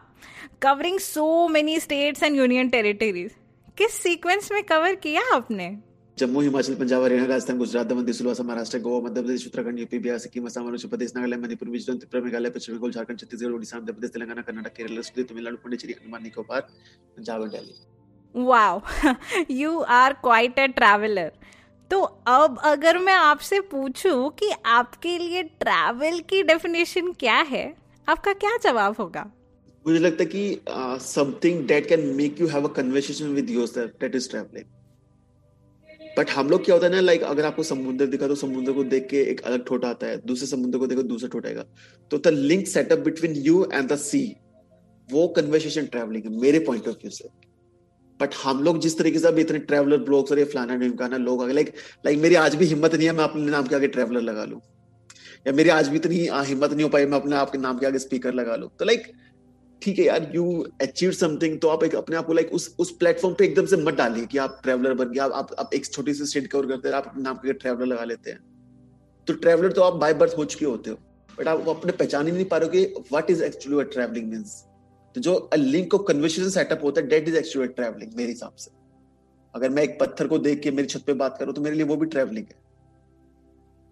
covering so many states and union territories. किस सीक्वेंस में कवर किया आपने? Jammu, Himachal, Punjab, Haryana, Rajasthan, Gujarat, Daman, Diu, Silvassa, Maharashtra, Goa, Madhya Pradesh, Uttarakhand, UP, Bihar, Sikkim, Assam, Arunachal Pradesh, Nagaland, Manipur, Mizoram, Tripura, Meghalaya, Paschim Bengal, Jharkhand, Chhattisgarh, Orissa, Madhya Pradesh, Telangana, Karnataka, Kerala, Tamil Nadu, Puducherry, Andaman Nicobar, Punjab and Delhi. Wow, you are quite a traveller. तो अब अगर मैं आपसे पूछूं कि आपके लिए ट्रैवल की डेफिनेशन क्या है, आपका क्या जवाब होगा? मुझे लगता है कि something that can make you have a conversation with yourself, that is travelling. But हम लोग क्या होता है ना, अगर आपको समुद्र दिखा तो समुद्र को देख के एक अलग ठोटा आता है, दूसरे समुद्र को देखो दूसरा ठोटाएगा। तो the link setup between you and the sea, वो कन्वर्सेशन ट्रैवलिंग है मेरे पॉइंट ऑफ व्यू से। बट हम लोग जिस तरीके से अभी इतने ट्रैवलर ब्लॉग्स और ये फलाना ढिमकाना लोग आगे, मेरी आज भी हिम्मत नहीं है मैं अपने नाम के आगे ट्रैवलर लगा लूं, या मेरी आज भी इतनी हिम्मत नहीं हो पाई मैं अपने आपके नाम के आगे स्पीकर लगा लूं। तो ठीक है यार, यू अचीव समथिंग। तो आप अपने आप को उस प्लेटफॉर्म पे एकदम से मत डालिए कि आप ट्रैवलर बन गए, आप एक छोटी सी स्टेट कवर करते हैं, आप अपने नाम के ट्रैवलर लगा लेते हैं। तो ट्रैवलर तो आप बाय बर्थ हो चुके होते हो, बट आप अपने पहचान ही नहीं पा रहे हो what is actually travelling means. तो जो लिंक ऑफ कन्वर्सेशन सेटअप होता है, दैट इज एक्चुअली ट्रैवलिंग मेरे हिसाब से। अगर मैं एक पत्थर को देख के मेरी छत पे बात करूं तो मेरे लिए वो भी ट्रैवलिंग है।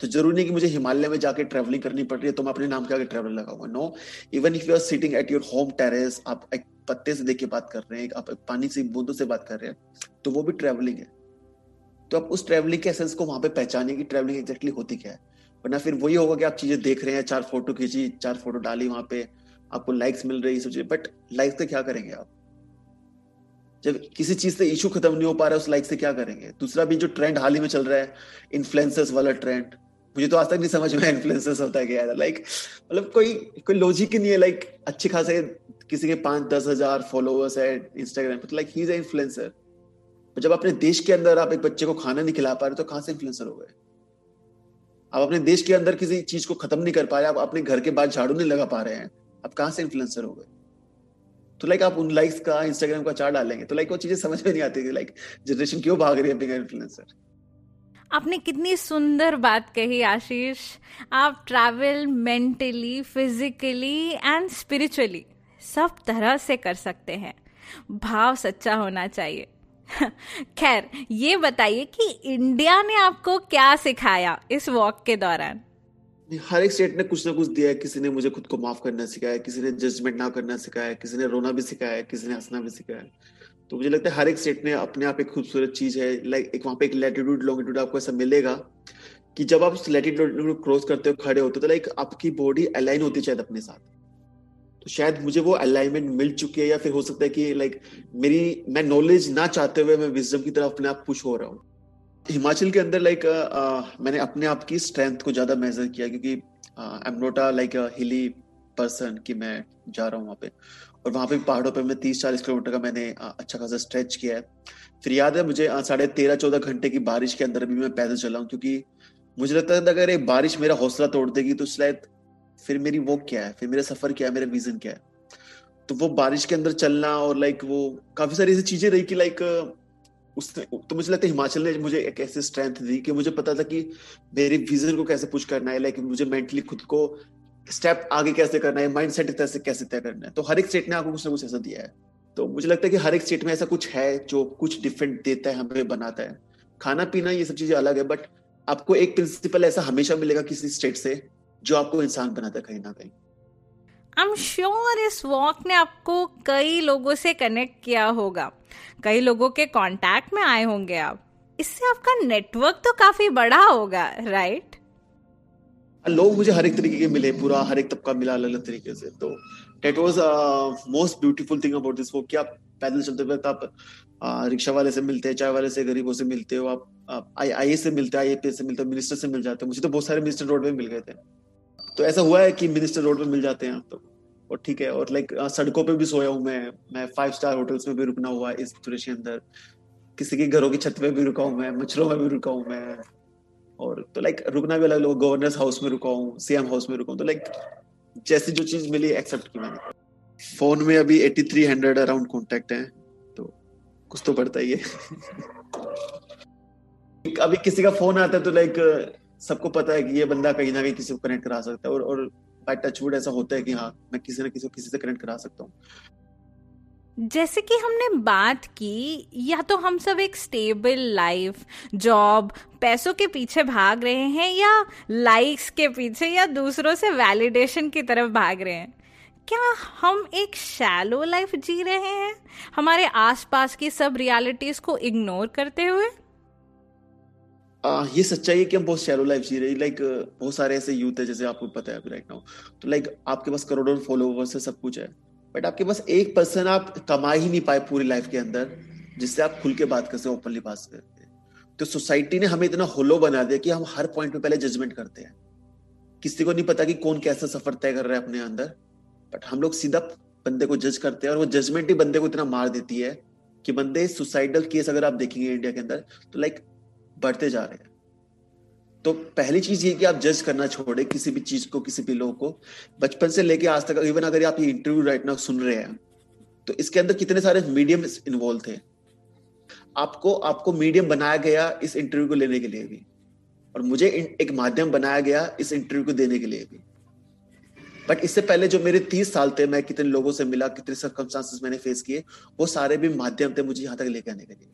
तो जरूरी नहीं कि मुझे हिमालय में जाके ट्रैवलिंग करनी पड़ रही है तो मैं अपने नाम के आगे ट्रैवलर लगाऊंगा। No, even if you are sitting at your home terrace, आप एक पत्ते से देख के बात कर रहे हैं, आप एक पानी से बूंदों से बात कर रहे हैं, तो वो भी ट्रैवलिंग है। तो आप उस ट्रैवलिंग के एसेंस को वहां पे पहचानिए कि ट्रैवलिंग एग्जैक्टली होती क्या है। वरना फिर वही होगा कि आप चीजें देख रहे हैं, 4 फोटो खींची, 4 फोटो डाली, वहां पे आपको लाइक्स मिल रही है, सब चीजें, बट लाइक्स से क्या करेंगे आप जब किसी चीज से इशू खत्म नहीं हो पा रहा है? उस लाइक से क्या करेंगे? दूसरा भी जो ट्रेंड हाल ही में चल रहा है, इन्फ्लुएंसर्स वाला ट्रेंड, मुझे तो आज तक नहीं समझ में इन्फ्लुएंसर्स होता है क्या है। मतलब कोई लॉजिक ही नहीं है। अच्छे खासे किसी के 5-10 हजार फॉलोअर्स है इंस्टाग्राम पे, तो ही इज अ इन्फ्लुएंसर। जब अपने देश के अंदर आप एक बच्चे को खाना नहीं खिला पा रहे तो कहां से इन्फ्लुएंसर हो गए? आप अपने देश के अंदर किसी चीज को खत्म नहीं कर पा रहे, आप अपने घर के बाहर झाड़ू नहीं लगा पा रहे हैं, आप कहां से इन्फ्लुएंसर हो गए? तो आप उन लाइक्स का इंस्टाग्राम का चार्ट डालेंगे तो वो चीजें समझ में नहीं आती थी। जनरेशन क्यों भाग रही है बिना इन्फ्लुएंसर? आपने कितनी सुंदर बात कही आशीष। आप travel mentally, physically and spiritually सब तरह से कर सकते हैं, भाव सच्चा होना चाहिए। खैर, ये बताइए कि इंडिया ने आपको क्या सिखाया इस वॉक के दौरान? हर एक स्टेट ने कुछ ना कुछ दिया है। किसी ने मुझे खुद को माफ करना सिखाया, किसी ने जजमेंट ना करना सिखाया, किसी ने रोना भी सिखाया, किसी ने हंसना भी सिखाया। तो मुझे लगता है हर एक स्टेट ने अपने आप एक खूबसूरत चीज है। एक वहां पे एक लैटिट्यूड लॉन्गिट्यूड आपको ऐसा मिलेगा कि जब आप लैटिट्यूड क्रॉस करते हो, खड़े होते हो, तो आपकी बॉडी अलाइन होती शायद अपने साथ। तो शायद मुझे वो अलाइनमेंट मिल चुकी है, या फिर हो सकता है कि मैं नॉलेज ना चाहते हुए मैं विजडम की तरफ अपने आप पुश हो रहा हूँ। हिमाचल के अंदर मैंने अपने आप की स्ट्रेंथ को ज्यादा मेजर किया, क्योंकि I am not a hilly person कि मैं जा रहा हूँ वहाँ पे, और वहाँ पे पहाड़ों पे मैं 30-40 किलोमीटर का मैंने अच्छा खासा स्ट्रेच किया है। फिर याद है मुझे 13.5-14 घंटे की बारिश के अंदर भी मैं पैदल चला हूँ, क्योंकि मुझे लगता है अगर ये बारिश मेरा हौसला तोड़ देगी तो शायद फिर मेरी वो क्या है, फिर मेरा सफर क्या है, मेरा विजन क्या है। तो वो बारिश के अंदर चलना और वो काफी सारी ऐसी चीजें रही कि उसने तो मुझे लगता है हिमाचल ने मुझे एक ऐसी स्ट्रेंथ दी कि मुझे पता था कि मेरे विजन को कैसे पुश करना है। मुझे मेंटली खुद को स्टेप आगे कैसे करना है, माइंडसेट कैसे तय करना है। तो हर एक स्टेट ने आपको कुछ ना कुछ ऐसा दिया है। तो मुझे लगता है कि हर एक स्टेट में ऐसा कुछ है जो कुछ डिफरेंट देता है, हमें बनाता है। खाना पीना ये सब चीजें अलग है, बट आपको एक प्रिंसिपल ऐसा हमेशा मिलेगा किसी स्टेट से जो आपको इंसान बनाता है कहीं ना कहीं। आई एम श्योर इस वॉक ने आपको कई लोगों से कनेक्ट किया होगा, कई लोगों के कांटेक्ट में आए होंगे आप। इससे आपका नेटवर्क तो काफी बड़ा होगा, राइट? लोग मुझे हर एक तरीके के मिले, पूरा हर एक तबका मिला, अलग अलग तरीके से। तो that was most beautiful thing about this walk कि आप पैदल चलते वक्त आप रिक्शा वाले से मिलते हैं, चाय वाले से, गरीबों से मिलते हो, आप IAS से मिलते हैं, IAPS से मिलते हो, मिनिस्टर से मिल जाते हो। मुझे तो बहुत सारे मिनिस्टर रोड पे मिल गए थे। तो ऐसा हुआ है कि मिनिस्टर रोड पे मिल जाते हैं आप तो, और ठीक है। और लाइक सड़कों पे भी सोया हूँ मैं 5-star होटल्स में भी रुकना हुआ इस पूरे के अंदर, किसी के घरों की छत पे भी रुका हूँ मैं, मच्छरों में भी रुका हूँ मैं। और तो लाइक रुकना भी अलग, गवर्नर्स हाउस में रुका हूँ, सीएम हाउस में रुका हूँ। तो लाइक जैसी जो चीज मिली एक्सेप्ट की मैंने। फोन में अभी 8300 अराउंड कॉन्टेक्ट हैं, तो कुछ तो पड़ता ही है। अभी किसी का फोन आता है तो लाइक सबको पता है कि ये बंदा कहीं ना कहीं किसी को कनेक्ट करा सकता है, और बाय टचवुड ऐसा होता है कि हाँ, मैं किसी ना किसी को किसी से कनेक्ट करा सकता हूँ। जैसे कि हमने बात की, या तो हम सब एक स्टेबल लाइफ, जॉब, पैसों के पीछे भाग रहे हैं, या लाइक्स के पीछे, या दूसरों से वैलिडेशन की तरफ भाग रहे हैं। क्या हम एक शैलो लाइफ जी रहे हैं, हमारे आसपास की सब रियलिटीज को इग्नोर करते हुए? ये सच्चाई है कि हम बहुत शैलो लाइफ जी रहे हैं। लाइक बहुत सारे ऐसे यूथ है, जैसे आपको पता है अभी राइट नाउ, तो लाइक आपके पास करोड़ों फॉलोवर्स है, सब कुछ है, बट आपके पास 1% आप कमा ही नहीं पाए पूरी लाइफ के अंदर जिससे आप खुल के बात कर सके, ओपनली बात कर सकते। तो सोसाइटी ने हमें इतना होलो बना दिया कि हम हर पॉइंट पे पहले जजमेंट करते हैं। किसी को नहीं पता कि कौन कैसा सफर तय कर रहा है अपने अंदर, बट हम लोग सीधा बंदे को जज करते हैं, और वो जजमेंट ही बंदे को इतना मार देती है कि बंदे सुसाइडल केस अगर आप देखेंगे इंडिया के अंदर तो लाइक बढ़ते जा रहे हैं। तो पहली चीज ये कि आप जज करना छोड़े किसी भी चीज को, किसी भी लोगों को, बचपन से लेके आज तक। इवन अगर आप ये इंटरव्यू राइट नाउ सुन रहे हैं तो इसके अंदर कितने सारे मीडियम इन्वॉल्व थे। आपको मीडियम बनाया गया इस इंटरव्यू को लेने के लिए भी, और मुझे एक माध्यम बनाया गया इस इंटरव्यू को देने के लिए भी। बट इससे पहले जो मेरे 30 साल थे, मैं कितने लोगों से मिला, कितने सर्कमस्टांसेस मैंने फेस किए, वो सारे भी माध्यम थे मुझे यहां तक लेके आने के लिए।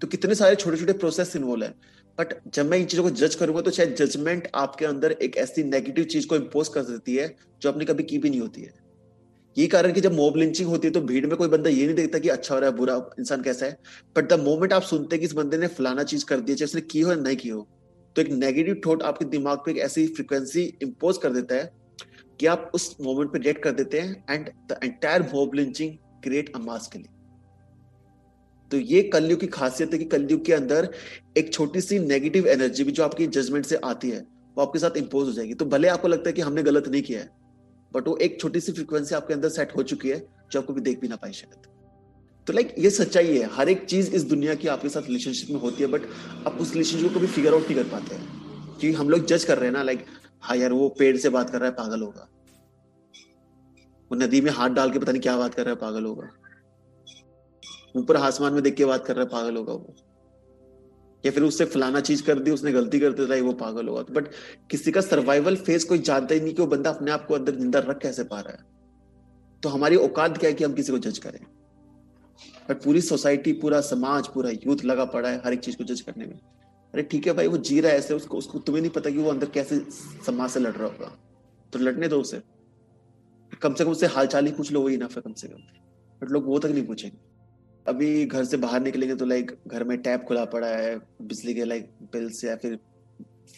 तो कितने सारे छोटे छोटे प्रोसेस इन्वॉल्व है। बट जब मैं इन चीजों को जज करूंगा तो शायद जजमेंट आपके अंदर एक ऐसी नेगेटिव चीज को इम्पोज कर देती है जो आपने कभी की भी नहीं होती है। ये कारण कि जब मॉब लिंचिंग होती है तो भीड़ में कोई बंदा ये नहीं देखता कि अच्छा हो रहा है, बुरा, इंसान कैसा है, बट द मोमेंट आप सुनते हैं कि इस बंदे ने फलाना चीज कर दी है, चाहे उसने की हो या नहीं की हो, तो एक नेगेटिव थॉट आपके दिमाग पे एक ऐसी फ्रिक्वेंसी इम्पोज कर देता है कि आप उस मोमेंट पे रिएक्ट कर देते हैं, and the entire mob lynching create a mass के लिए। तो ये कलयुग की खासियत है कि कलयुग के अंदर एक छोटी सी नेगेटिव एनर्जी भी जो आपकी जजमेंट से आती है वो आपके साथ इम्पोज हो जाएगी। तो भले आपको लगता है कि हमने गलत नहीं किया है, बट वो एक छोटी सी फ्रीक्वेंसी आपके अंदर सेट हो चुकी है जो आपको भी देख भी ना पाई शायद। तो लाइक ये सच्चाई है, हर एक चीज इस दुनिया की आपके साथ रिलेशनशिप में होती है, बट आप उस रिलेशनशिप को भी फिगर आउट नहीं कर पाते हैं कि हम लोग जज कर रहे हैं ना, लाइक हाँ यार वो पेड़ से बात कर रहा है, पागल होगा, वो नदी में हाथ डाल के पता नहीं क्या बात कर रहा है, पागल होगा, ऊपर आसमान में देख के बात कर रहा है, पागल होगा वो, या फिर उससे फलाना चीज कर दी, उसने गलती करते रही, वो पागल होगा। बट किसी का सर्वाइवल फेस कोई जानता ही नहीं कि वो बंदा अपने आप को अंदर जिंदा रख कैसे पा रहा है। तो हमारी औकात क्या है कि हम किसी को जज करें, बट पूरी सोसाइटी, पूरा समाज, पूरा यूथ लगा पड़ा है हर एक चीज को जज करने में। अरे ठीक है भाई, वो जी रहा है ऐसे, उसको तुम्हें नहीं पता कि वो अंदर कैसे समाज से लड़ रहा होगा, तो लड़ने दो उसे, कम से कम उससे हालचाल ही कुछ लोग ही ना, फिर कम से कम, बट लोग वो तक नहीं पूछेंगे। अभी घर से बाहर निकलेंगे तो लाइक घर में टैप खुला पड़ा है, बिजली के लाइक बिल्स या फिर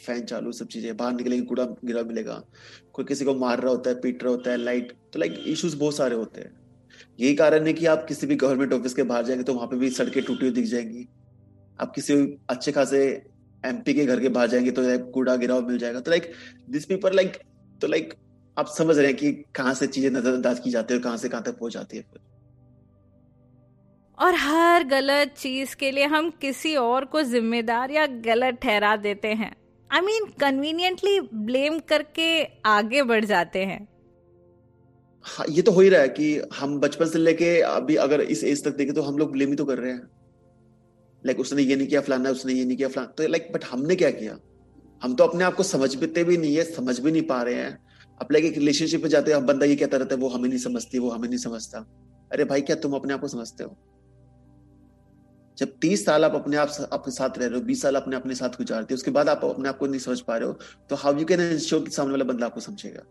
फैन चालू, सब चीजें। बाहर निकलेंगे कूड़ा गिरा मिलेगा, कोई किसी को मार रहा होता है, पीट रहा होता है, लाइट, तो लाइक इश्यूज बहुत सारे होते हैं। यही कारण है कि आप किसी भी गवर्नमेंट ऑफिस के बाहर जाएंगे तो वहां पे भी सड़कें टूटी हुई दिख जाएंगी। आप किसी अच्छे खासे एमपी के घर के बाहर जाएंगे तो कूड़ा गिराव मिल जाएगा। तो लाइक दिस पीपल लाइक, तो लाइक आप समझ रहे हैं कि कहाँ से चीजें नजरअंदाज की जाती है और कहाँ से कहाँ तक पहुंच जाती है। और हर गलत चीज के लिए हम किसी और को जिम्मेदार या गलत ठहरा देते हैं। आई मीन कन्वीनियंटली ब्लेम करके आगे बढ़ जाते हैं। हाँ, ये तो हो ही रहा है कि हम बचपन से लेके अभी अगर इस एज तक देखें तो हम लोग ब्लेम ही तो कर रहे हैं। लाइक उसने ये नहीं किया फलाना, उसने ये नहीं किया फलाना, तो लाइक बट हमने क्या किया? हम तो अपने आप को समझते भी नहीं है, समझ भी नहीं पा रहे हैं। आप लाइक एक रिलेशनशिप में जाते हो, बंदा ये कहता रहता है वो हमें नहीं समझती, वो हमें नहीं समझता। अरे भाई, क्या तुम अपने आप को समझते हो? जब 30 साल आप अपने आप अपने साथ रह रहे हो, 20 साल आपने अपने साथ गुजारते हो, उसके बाद आप अपने आप को नहीं समझ पा रहे हो, तो हाउ यू कैन इंश्योर कि सामने वाला बंदा आपको समझेगा?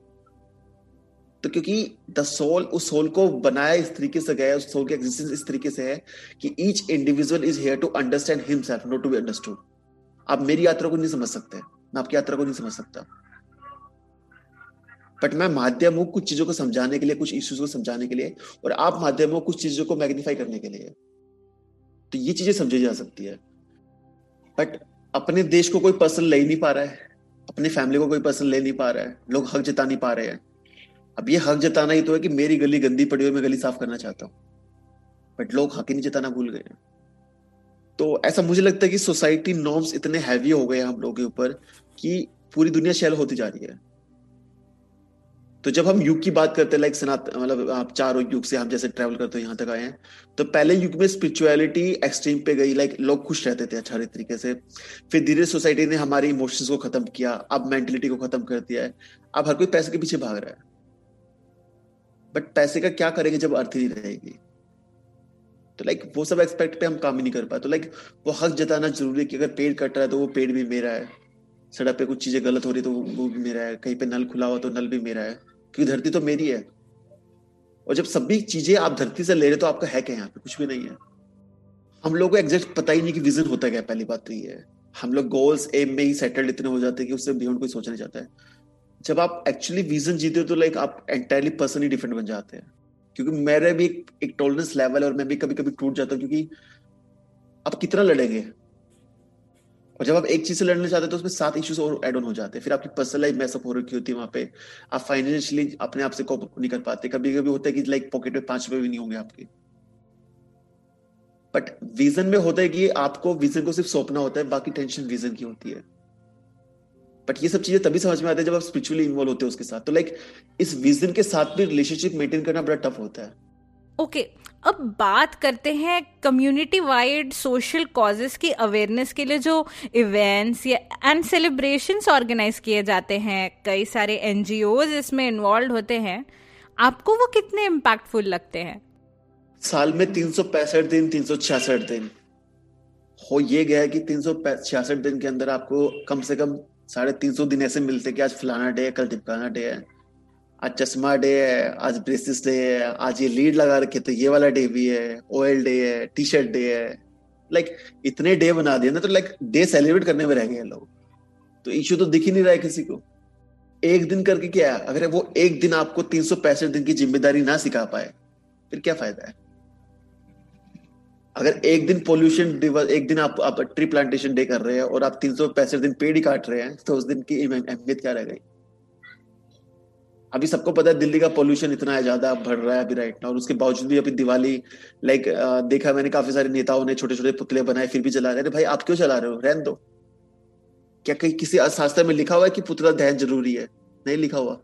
तो क्योंकि द सोल, उस सोल को बनाया इस तरीके से गया, उस सोल के एग्जिस्टेंस इस तरीके से है कि each individual is here to understand himself, not to be understood. आप मेरी यात्रा को नहीं समझ सकते, मैं आपकी यात्रा को नहीं समझ सकता, बट मैं माध्यम हूँ कुछ चीजों को समझाने के लिए, कुछ इश्यूज को समझाने के लिए, और आप माध्यम हो कुछ चीजों को मैग्नीफाई करने के लिए। तो ये चीजें समझी जा सकती है। बट अपने देश को कोई पर्सन ले नहीं पा रहा है, अपनी फैमिली को कोई पर्सन ले नहीं पा रहा है, लोग हक जता नहीं पा रहे हैं। अब ये हक जताना ही तो है कि मेरी गली गंदी पड़ी हुई, मैं गली साफ करना चाहता हूँ, बट लोग हक ही नहीं जताना भूल गए। तो ऐसा मुझे लगता है कि सोसाइटी नॉर्म्स इतने हैवी हो गए हैं हम लोगों के ऊपर कि पूरी दुनिया शैल होती जा रही है। तो जब हम युग की बात करते हैं, लाइक सनातन, मतलब आप चारों युग से हम जैसे ट्रैवल करते हो यहाँ तक आए हैं, तो पहले युग में स्पिरिचुअलिटी एक्सट्रीम पे गई, लाइक लोग खुश रहते थे अच्छे तरीके से। फिर धीरे सोसाइटी ने हमारे इमोशंस को खत्म किया, अब मेंटलिटी को खत्म कर दिया है, अब हर कोई पैसे के पीछे भाग रहा है। बट पैसे का क्या करेंगे जब अर्थ ही नहीं रहेगी? तो लाइक वो सब एक्सपेक्ट पे हम काम ही नहीं कर पाए। तो लाइक वो हक जताना जरूरी है कि अगर पेड़ कट रहा है तो वो पेड़ भी मेरा है, सड़क पे कुछ चीजें गलत हो रही तो वो भी मेरा है, कहीं पे नल खुला हुआ तो नल भी मेरा है, क्योंकि धरती तो मेरी है। और जब सभी चीजें आप धरती से ले रहे हो तो आपका है क्या? यहाँ पे कुछ भी नहीं है। हम लोग को एग्जैक्ट पता ही नहीं कि विजन होता क्या। पहली बात तो ये है, हम लोग गोल्स एम में ही सेटल्ड इतने हो जाते हैं कि उससे बियॉन्ड कोई सोचने जाता है। जब आप एक्चुअली विजन जीते हो तो लाइक आप एंटायरली पर्सन ही डिफरेंट बन जाते हैं। क्योंकि मेरे भी एक टॉलरेंस लेवल है और मैं भी कभी कभी टूट जाता हूँ, क्योंकि आप कितना लड़ेंगे, और जब आप एक चीज से लड़ना चाहते हो तो उसमें 7 इश्यूज और एड ऑन हो जाते हैं। फिर आपकी पर्सनल लाइफ मैसअप हो रखी होती है, वहां पे आप फाइनेंशियली अपने आप से कॉप अप नहीं कर पाते, कभी कभी होता है कि लाइक पॉकेट में 5 रुपए भी नहीं होंगे आपके। बट विजन में होता है कि आपको विजन को सिर्फ सौंपना होता है, बाकी टेंशन विजन की होती है। बट ये सब चीजें तभी समझ में आती है जब आप स्पिरिचुअली इन्वॉल्व होते हो उसके साथ। तो लाइक इस विजन के साथ भी रिलेशनशिप मेंटेन करना बड़ा टफ होता है। ओके, अब बात करते हैं कम्युनिटी वाइड सोशल कॉजेस की अवेयरनेस के लिए, जो इवेंट्स या एंड सेलिब्रेशंस ऑर्गेनाइज किए जाते हैं। कई सारे एनजीओज इसमें इन्वॉल्व होते हैं। आपको वो कितने इम्पैक्टफुल लगते हैं? साल में 365 दिन, 366 दिन हो ये गया कि 366 दिन के अंदर आपको कम से कम 350 दिन ऐसे मिलते कि आज फलाना डे है, कल टिपकाना डे है, आज चश्मा डे है, आज ब्रेसिस डे है, आज ये लीड लगा रखे तो ये वाला डे भी है, ऑयल डे है, टी शर्ट डे है। लाइक इतने डे बना दिए ना, तो लाइक डे सेलिब्रेट करने में रह गए लोग। तो इश्यू तो दिख ही नहीं रहा है किसी को। एक दिन करके क्या है? अगर वो एक दिन आपको 365 दिन की जिम्मेदारी ना सिखा पाए, फिर क्या फायदा है? अगर एक दिन पोल्यूशन दिवस, एक दिन आप ट्री प्लांटेशन डे कर रहे हैं और आप 365 दिन पेड़ ही काट रहे हैं, तो उस दिन की अहमियत क्या रह गई? अभी सबको पता है दिल्ली का पोल्यूशन इतना है ज्यादा बढ़ रहा है अभी राइट ना, और उसके बावजूद भी अभी दिवाली लाइक देखा मैंने काफी सारे नेताओं ने छोटे छोटे पुतले बनाए फिर भी जला रहे हैं। भाई आप क्यों जला रहे हो? रहने दो। क्या कहीं किसी शास्त्र में लिखा हुआ है कि पुतला दहन जरूरी है? नहीं लिखा हुआ।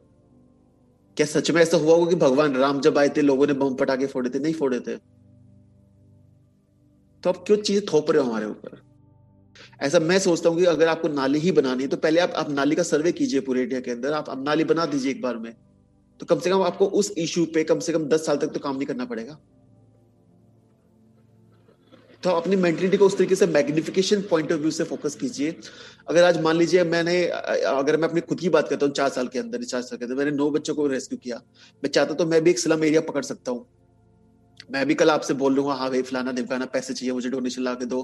क्या सच में ऐसा हुआ होगा कि भगवान राम जब आए थे लोगों ने बम पटाखे फोड़े थे? नहीं फोड़े थे। तो आप क्यों चीजें थोप रहे हो हमारे ऊपर? ऐसा मैं सोचता हूँ कि अगर आपको नाली ही बनानी है तो पहले आप नाली का सर्वे कीजिए पूरे इंडिया के अंदर, आप नाली बना दीजिए एक बार में, तो कम से कम आपको उस इश्यू पे कम से कम 10 साल तक तो काम नहीं करना पड़ेगा। तो अपनी मेंटलिटी को उस तरीके से मैग्निफिकेशन पॉइंट ऑफ व्यू से फोकस कीजिए। अगर आज मान लीजिए मैं अपनी खुद की बात करता हूँ, 4 साल के अंदर मैंने 9 बच्चों को रेस्क्यू किया। मैं चाहता तो मैं भी एक स्लम एरिया पकड़ सकता हूँ, मैं भी कल आपसे बोल लूंगा हाँ भाई फलाना ढिमकाना पैसे चाहिए, मुझे डोनेशन ला के दो,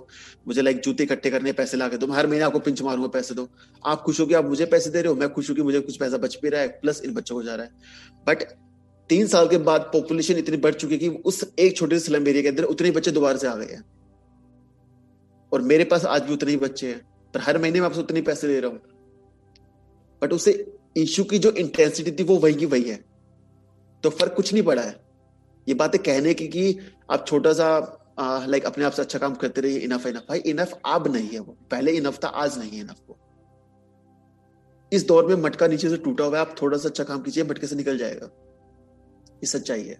मुझे लाइक जूते इकट्ठे करने पैसे ला के दो, मैं हर महीने आपको पिंच मारूंगा पैसे दो। आप खुश हो कि आप मुझे पैसे दे रहे हो, मैं खुश हूं कि मुझे कुछ पैसा बच भी रहा है प्लस इन बच्चों को जा रहा है। बट 3 साल के बाद पॉपुलेशन इतनी बढ़ चुकी है कि उस एक छोटे से स्लम एरिया के अंदर उतने बच्चे दोबारा से आ गए हैं, और मेरे पास आज भी उतने ही बच्चे हैं, पर हर महीने मैं आपसे उतने पैसे दे रहा हूँ। बट उसे इश्यू की जो इंटेंसिटी थी वो वही की वही है, तो फर्क कुछ नहीं पड़ा है। ये बातें कहने की कि आप छोटा सा लाइक अपने आप से अच्छा काम करते रहिए, इनफ इनफ। भाई इनफ अब नहीं है, वो पहले इनफ था, आज नहीं है इनफ। वो इस दौर में मटका नीचे से टूटा हुआ है, आप थोड़ा सा अच्छा काम कीजिए, मटके से निकल जाएगा। ये सच्चाई है।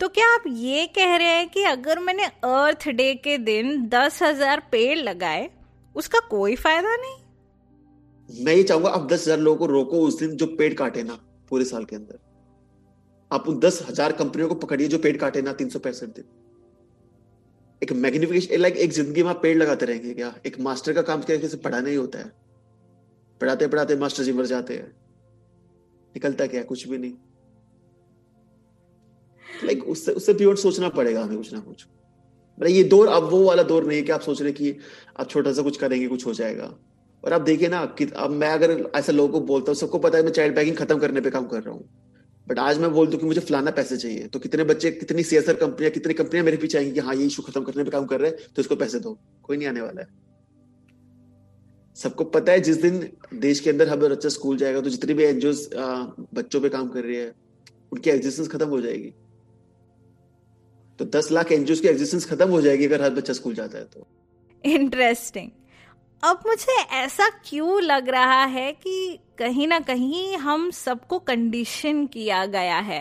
तो क्या आप ये कह रहे हैं कि अगर मैंने अर्थ डे के दिन 10,000 पेड़ लगाए उसका कोई फायदा नहीं? मैं ये चाहूंगा आप 10,000 लोगों को रोको उस दिन जो पेड़ काटे ना, पूरे साल के अंदर। आप उन 10,000 कंपनियों को पकड़िए जो पेड़ काटे ना 365 दिन। एक मैग्निफिकेशन, लाइक एक जिंदगी में आप पेड़ लगाते रहेंगे क्या? एक मास्टर का काम क्या है? पढ़ाना ही होता है, पढ़ाते पढ़ाते मास्टर जी मर जाते हैं, निकलता क्या? कुछ भी नहीं। लाइक उससे बियॉन्ड सोचना पड़ेगा हमें कुछ ना कुछ। मतलब ये दौर अब वो वाला दौर नहीं है कि आप सोच रहे कि आप छोटा सा कुछ करेंगे कुछ हो जाएगा। और आप देखिए ना कि अब मैं अगर ऐसा लोगों को बोलता हूँ, सबको पता है मैं चाइल्ड बैगिंग खत्म करने पे काम कर रहा हूँ, बट आज मैं बोल दूं कि मुझे फलाना पैसे चाहिए, तो कितने बच्चे, कितनी सीएसआर कंपनियां, कितनी कंपनियां मेरे पीछे आएंगी कि हाँ ये इशू खत्म करने पे काम कर रहे हैं तो इसको पैसे दो। कोई नहीं आने वाला है। सबको पता है जिस दिन देश के अंदर हर बच्चा स्कूल जाएगा तो जितनी भी एनजीओज बच्चों पे काम कर रही है उनकी एग्जिस्टेंस खत्म हो जाएगी। तो 10 लाख एनजीओज की एग्जिस्टेंस खत्म हो जाएगी अगर हर बच्चा स्कूल जाता है तो। इंटरेस्टिंग। अब मुझे ऐसा क्यों लग रहा है कि कहीं ना कहीं हम सबको कंडीशन किया गया है,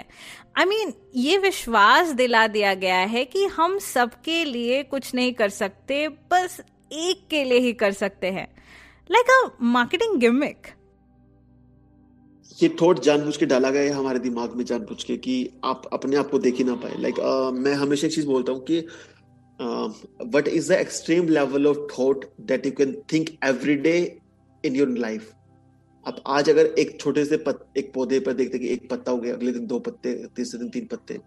ये विश्वास दिला दिया गया है कि हम सबके लिए कुछ नहीं कर सकते, बस एक के लिए ही कर सकते हैं। Like a marketing gimmick. ये थॉट जानबूझ के डाला गया है हमारे दिमाग में, जानबूझ के, कि आप अपने आप को देख ही ना पाए। मैं हमेशा एक चीज बोलता हूँ कि what is the extreme level of thought that you can think every day in your life? आप आज अगर एक छोटे से एक पौधे पर देखते कि एक पत्ता हो गया, अगले दिन 2 पत्ते, तीसरे दिन 3 पत्ते,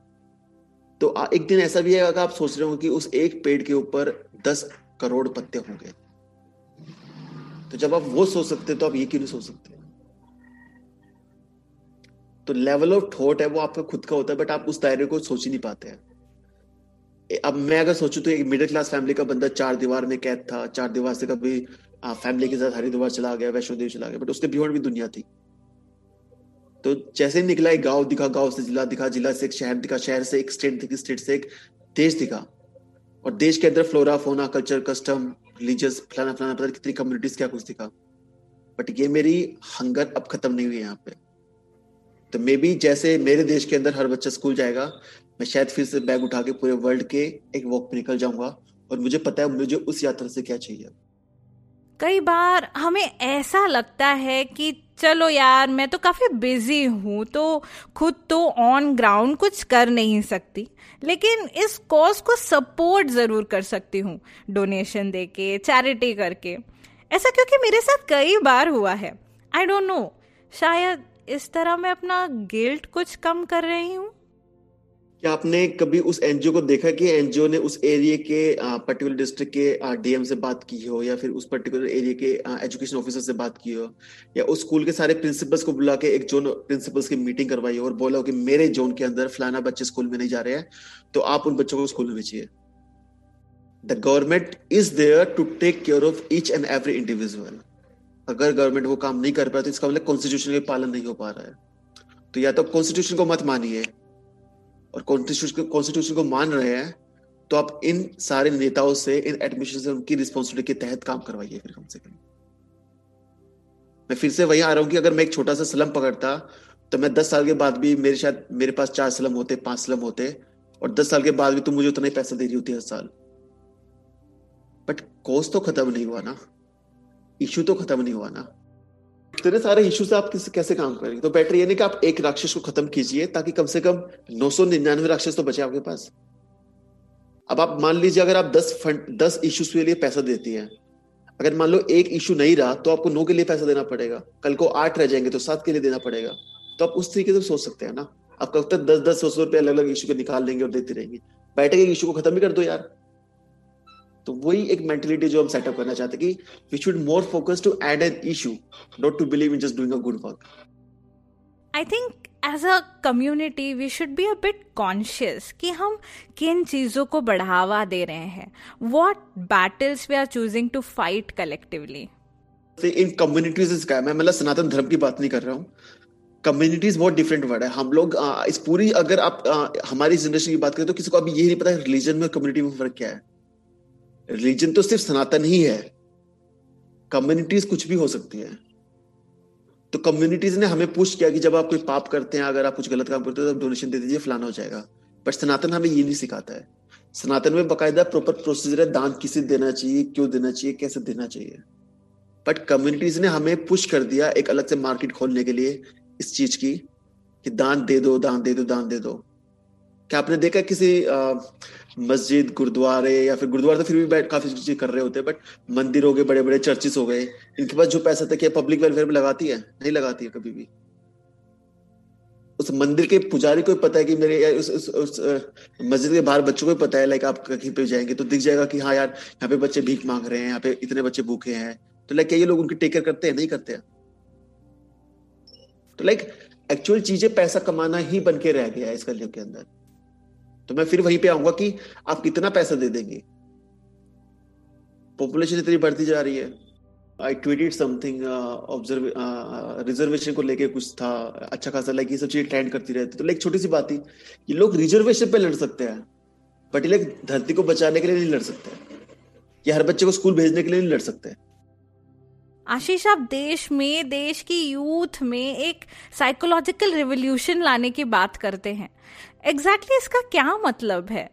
तो एक दिन ऐसा भी है अगर आप सोच रहे हो कि उस एक पेड़ के ऊपर 10 करोड़ पत्ते होंगे। तो जब आप वो सोच सकते तो आप ये क्यों नहीं सोच सकते? तो लेवल ऑफ थॉट है वो आपका खुद का होता है, बट आप उस दायरे को सोच ही नहीं पाते हैं। अब मैं अगर सोचूं तो एक मिडिल क्लास फैमिली का बंदा 4 दीवार में कैद था, 4 दीवार से कभी फैमिली के साथ हरिद्वार चला गया, वैष्णो देवी चला गया, बट उसके बियॉन्ड भी दुनिया थी। तो जैसे निकला एक गांव दिखा, गांव से जिला दिखा, जिला से एक शहर दिखा, शहर से एक स्टेट दिखी, स्टेट से एक देश दिखा, और देश के अंदर flora fauna culture custom religious फलाना फलाना पता कितनी कम्युनिटीज क्या कुछ दिखा, बट ये मेरी हंगर अब खत्म नहीं हुई यहाँ पे। तो मे बी जैसे मेरे देश के अंदर हर बच्चा स्कूल जाएगा, मैं शायद फिर से बैग उठा के पूरे वर्ल्ड के एक वॉक पे निकल जाऊंगा और मुझे पता है मुझे उस यात्रा से क्या चाहिए। कई बार हमें ऐसा लगता है कि चलो यार मैं तो काफी बिजी हूँ तो खुद तो ऑन ग्राउंड कुछ कर नहीं सकती, लेकिन इस कॉज को सपोर्ट जरूर कर सकती हूँ, डोनेशन देके, चैरिटी करके। ऐसा क्योंकि मेरे साथ कई बार हुआ है। आई डोंट नो, शायद इस तरह मैं अपना गिल्ट कुछ कम कर रही हूँ। क्या आपने कभी उस एनजीओ को देखा कि एनजीओ ने उस एरिया के पर्टिकुलर डिस्ट्रिक्ट के डीएम से बात की हो, या फिर उस पर्टिकुलर एरिया के एजुकेशन ऑफिसर से बात की हो, या उस स्कूल के सारे प्रिंसिपल्स को बुला के एक जोन प्रिंसिपल्स की मीटिंग करवाई हो और बोला हो कि मेरे जोन के अंदर फलाना बच्चे स्कूल में नहीं जा रहे हैं तो आप उन बच्चों को स्कूल में भेजिए। The government is there to take care of each and every individual. अगर गवर्नमेंट वो काम नहीं कर पा रहा तो इसका मतलब कॉन्स्टिट्यूशन का पालन नहीं हो पा रहा है। तो या तो कॉन्स्टिट्यूशन को मत मानिए, और कॉन्स्टिट्यूशन को मान रहे हैं तो आप इन सारे नेताओं से, इन एडमिनिस्ट्रेशन से उनकी रिस्पॉन्सिबिलिटी के तहत काम करवाइए। फिर कम से कम मैं फिर से वही आ रहा हूँ कि अगर मैं एक छोटा सा स्लम पकड़ता तो मैं 10 साल के बाद भी मेरे पास 4 स्लम होते, 5 स्लम होते, और 10 साल के बाद भी तुम मुझे उतना ही पैसा दे रही होती हर साल। बट कोर्स तो खत्म नहीं हुआ ना, इशू तो खत्म नहीं हुआ ना। इतने सारे इश्यूज आप कैसे काम करेंगे? तो बेटर ये नहीं कि आप एक राक्षस को खत्म कीजिए ताकि कम से कम 999 राक्षस तो बचे आपके पास। अब आप मान लीजिए अगर आप 10 इश्यूज के लिए पैसा देती हैं, अगर मान लो एक इशू नहीं रहा तो आपको 9 के लिए पैसा देना पड़ेगा, कल को 8 रह जाएंगे तो 7 के लिए देना पड़ेगा। तो आप उस तरीके से सोच सकते हैं ना। आप कब तक 10-10 रुपए अलग अलग इशू के निकाल लेंगे और देते रहेंगे? बैठे के इशू को खत्म ही कर दो यार। तो वही एक मेंटलिटी जो हम सेटअप करना चाहते हैं कि we should more focus to add an issue, not to believe in just doing a good work. I think as a community we should be a bit conscious कि हम किन चीज़ों को बढ़ावा दे रहे हैं, what battles we are choosing to fight collectively in communities. मैं सनातन धर्म की बात नहीं कर रहा हूँ, कम्युनिटीज बहुत डिफरेंट वर्ड है। हम लोग इस पूरी, अगर आप हमारी जनरेशन की बात करें तो किसी को अभी ये नहीं पता है रिलीजन में कम्युनिटी में फर्क क्या है। रिलीजन तो सिर्फ सनातन ही है, कम्युनिटीज कुछ भी हो सकती है। तो कम्युनिटीज ने हमें पुश किया कि जब आप कोई पाप करते हैं, अगर आप कुछ गलत काम करते हो तो आप डोनेशन दे दीजिए, फलाना हो जाएगा। बट सनातन हमें ये नहीं सिखाता है। सनातन में बकायदा प्रॉपर प्रोसीजर है, दान किसे देना चाहिए, क्यों देना चाहिए, कैसे देना चाहिए। बट कम्युनिटीज ने हमें पुश कर दिया एक अलग से मार्केट खोलने के लिए इस चीज की, कि दान दे दो। क्या आपने देखा किसी मस्जिद गुरुद्वारे या फिर गुरुद्वारे तो फिर भी काफी चीजें कर रहे होते हैं, बट मंदिर हो गए, बड़े बड़े चर्चेस हो गए, इनके पास जो पैसा था क्या पब्लिक वेलफेयर में लगाती है? नहीं लगाती है कभी भी। उस मंदिर के पुजारी को पता है कि मेरे उस मस्जिद के बाहर बच्चों को पता है, लाइक आप कहीं पे जाएंगे तो दिख जाएगा कि हाँ यार यहाँ पे बच्चे भीख मांग रहे हैं, यहाँ पे इतने बच्चे भूखे हैं, तो लाइक ये लोग उनकी टेक केयर करते हैं? नहीं करते हैं। तो लाइक एक्चुअल चीजें पैसा कमाना ही बन के रह गया है इस कलयुग के अंदर। तो मैं फिर वहीं पे आऊंगा कि आप कितना पैसा दे देंगे। पॉपुलेशन इतनी बढ़ती जा रही है। आई ट्वीटेड समथिंग रिजर्वेशन को लेके कुछ था अच्छा खासा, लाइक ये सब चीजें ट्रेंड करती रहती। तो लाइक छोटी सी बात थी कि लोग रिजर्वेशन पे लड़ सकते हैं, बट लाइक धरती को बचाने के लिए नहीं लड़ सकते या हर बच्चे को स्कूल भेजने के लिए नहीं लड़ सकते। आशीष, आप देश की यूथ में एक साइकोलॉजिकल रिवोल्यूशन लाने की बात करते हैं, एग्जैक्टली इसका क्या मतलब है?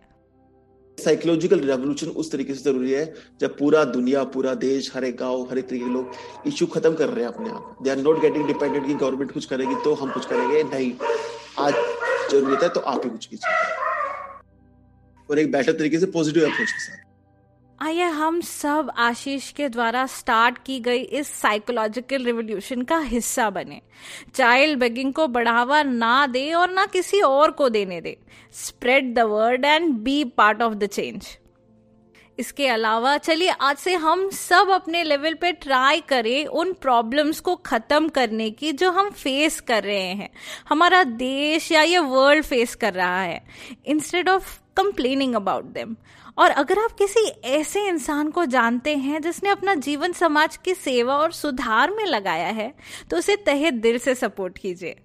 साइकोलॉजिकल रेवोल्यूशन उस तरीके से जरूरी है जब पूरा दुनिया, पूरा देश, हर एक गांव, हर एक तरीके के लोग इशू खत्म कर रहे हैं अपने आप। They are not getting dependent कि गवर्नमेंट कुछ करेगी तो हम कुछ करेंगे। नहीं, आज जरूरत है तो आप ही कुछ कीजिए, और एक बेटर तरीके से पॉजिटिव अप्रोच के साथ। आइए हम सब आशीष के द्वारा स्टार्ट की गई इस साइकोलॉजिकल रिवोल्यूशन का हिस्सा बने, चाइल्ड बेगिंग को बढ़ावा ना दे और ना किसी और को देने दे। Spread the word and be part of the change. इसके अलावा चलिए आज से हम सब अपने लेवल पे ट्राई करें उन प्रॉब्लम्स को खत्म करने की जो हम फेस कर रहे हैं, हमारा देश या ये वर्ल्ड फेस कर रहा है, instead of complaining about them. और अगर आप किसी ऐसे इंसान को जानते हैं जिसने अपना जीवन समाज की सेवा और सुधार में लगाया है, तो उसे तहे दिल से सपोर्ट कीजिए।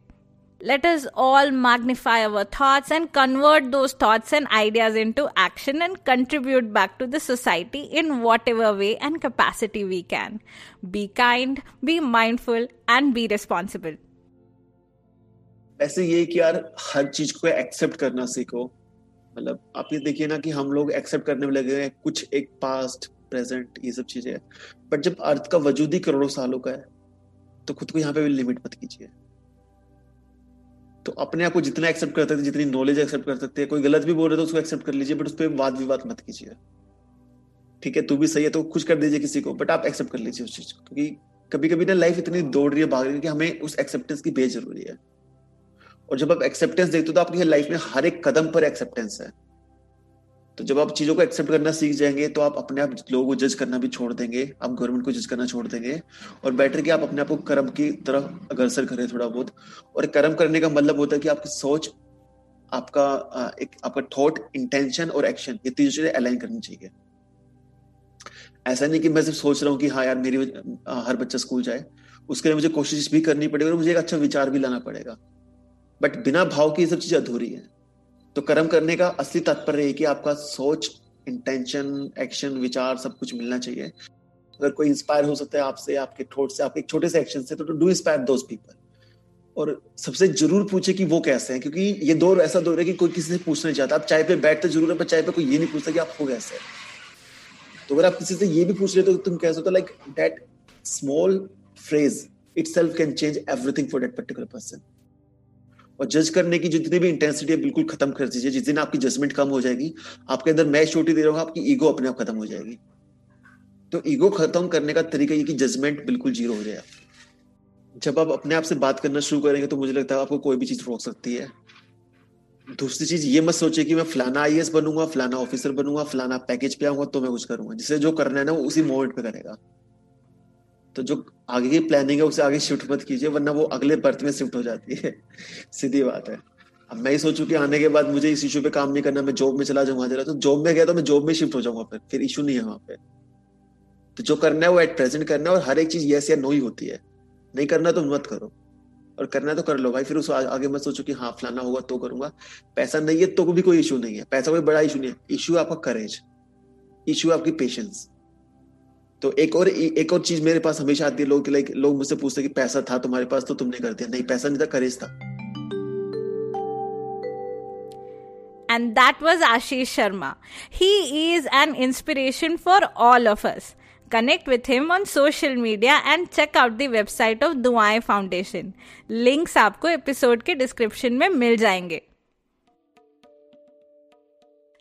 Let us all magnify our thoughts and convert those thoughts and ideas into action and contribute back to the society in whatever way and capacity we can. Be kind, be mindful and be responsible. ऐसे ये कि यार हर चीज को accept करना सीखो। मतलब आप ये देखिए ना कि हम लोग एक्सेप्ट करने में लगे हैं कुछ एक पास्ट, प्रेजेंट, ये सब चीजें हैं, बट जब अर्थ का वजूद ही करोड़ों सालों का है तो खुद को यहाँ पे भी लिमिट मत कीजिए। तो अपने आप को जितना एक्सेप्ट कर सकते, जितनी नॉलेज एक्सेप्ट कर सकते हैं। कोई गलत भी बोल रहे तो उसको एक्सेप्ट कर लीजिए, बट उस पर वाद विवाद मत कीजिए। ठीक है, तू भी सही है तो खुश कर दीजिए किसी को, बट आप एक्सेप्ट कर लीजिए उस चीज को। क्योंकि कभी कभी ना लाइफ इतनी दौड़ रही है, भाग रही है कि हमें उस एक्सेप्टेंस की बेहद जरूरी है। और जब आप एक्सेप्टेंस देखते हो तो आपकी लाइफ में हर एक कदम पर एक्सेप्टेंस है। तो जब आप चीजों को एक्सेप्ट करना सीख जाएंगे तो आप अपने आप लोगों को जज करना भी छोड़ देंगे, आप गवर्नमेंट को जज करना छोड़ देंगे, और बेटर कि आप अपने आप को कर्म की तरफ अग्रसर करें थोड़ा बहुत। और कर्म करने का मतलब होता है कि आपकी सोच, आपका थॉट, इंटेंशन और एक्शन, ये तीनों चीजें अलाइन करनी चाहिए। ऐसा नहीं कि मैं सिर्फ सोच रहा हूँ कि हाँ यार मेरी हर बच्चा स्कूल जाए, उसके लिए मुझे कोशिश भी करनी पड़ेगी और मुझे एक अच्छा विचार भी लाना पड़ेगा, बट बिना भाव की ये सब चीजें अधूरी है। तो कर्म करने का असली तात्पर्य है कि आपका सोच, इंटेंशन, एक्शन, विचार सब कुछ मिलना चाहिए। अगर कोई इंस्पायर हो सकता है आपसे, आपके थॉट से, आपके छोटे से एक्शन से, तो डू इंस्पायर दोज पीपल। और सबसे जरूर पूछे कि वो कैसे हैं, क्योंकि ये दौर ऐसा दौर है कि कोई किसी से पूछना चाहता। आप चाय पे बैठते जरूर है, पर चाय पे कोई ये नहीं पूछता कि आप हो कैसे। तो अगर आप किसी से ये भी पूछ लेते हो तुम कैसे हो, तो like that small phrase itself can change everything for that particular person. और जज करने की जितनी भी इंटेंसिटी है बिल्कुल खत्म कर दीजिए। जिस दिन आपकी जजमेंट कम हो जाएगी, आपके अंदर मैं छोटी दे रहा हूँ, आपकी ईगो अपने आप खत्म हो जाएगी। तो ईगो खत्म करने का तरीका ये कि जजमेंट बिल्कुल जीरो हो जाए। जब आप अपने आप से बात करना शुरू करेंगे तो मुझे लगता है आपको कोई भी चीज रोक सकती है। दूसरी चीज ये मत सोचिए कि मैं फलाना IAS बनूंगा, फलाना ऑफिसर बनूंगा, फलाना पैकेज पे आऊंगा तो मैं कुछ करूंगा। जिसे जो करना है ना वो उसी मोमेंट पे करेगा। तो जो आगे की प्लानिंग है उसे आगे शिफ्ट मत कीजिए, वरना वो अगले बर्थ में शिफ्ट हो जाती है। सीधी बात है। अब मैं ही सोचूं कि आने के बाद मुझे इस इशू पे काम नहीं करना, मैं जॉब में चला जाऊंगा, तो जॉब में गया तो मैं जॉब में शिफ्ट हो जाऊंगा, फिर इशू नहीं है वहां पे। तो जो करना है वो एट प्रेजेंट करना है, और हर एक चीज येस या नो ही होती है। नहीं करना तो मत करो, और करना तो कर लो भाई। फिर उस आगे मत सोचो कि हाँ फलाना होगा तो करूंगा। पैसा नहीं है तो भी कोई इशू नहीं है, पैसा कोई बड़ा इशू नहीं है। इशू है आपका करेज, इशू है आपकी पेशेंस। तो एक और चीज मेरे पास हमेशा आती है, लोग मुझसे पूछते हैं कि पैसा था तुम्हारे पास तो तुमने कर दिया। नहीं, पैसा नहीं था, करेज था। And that was Ashish Sharma. He is an inspiration for all of us. Connect with him on social media and check out the website of Duaen foundation. Links आपको एपिसोड के डिस्क्रिप्शन में मिल जाएंगे.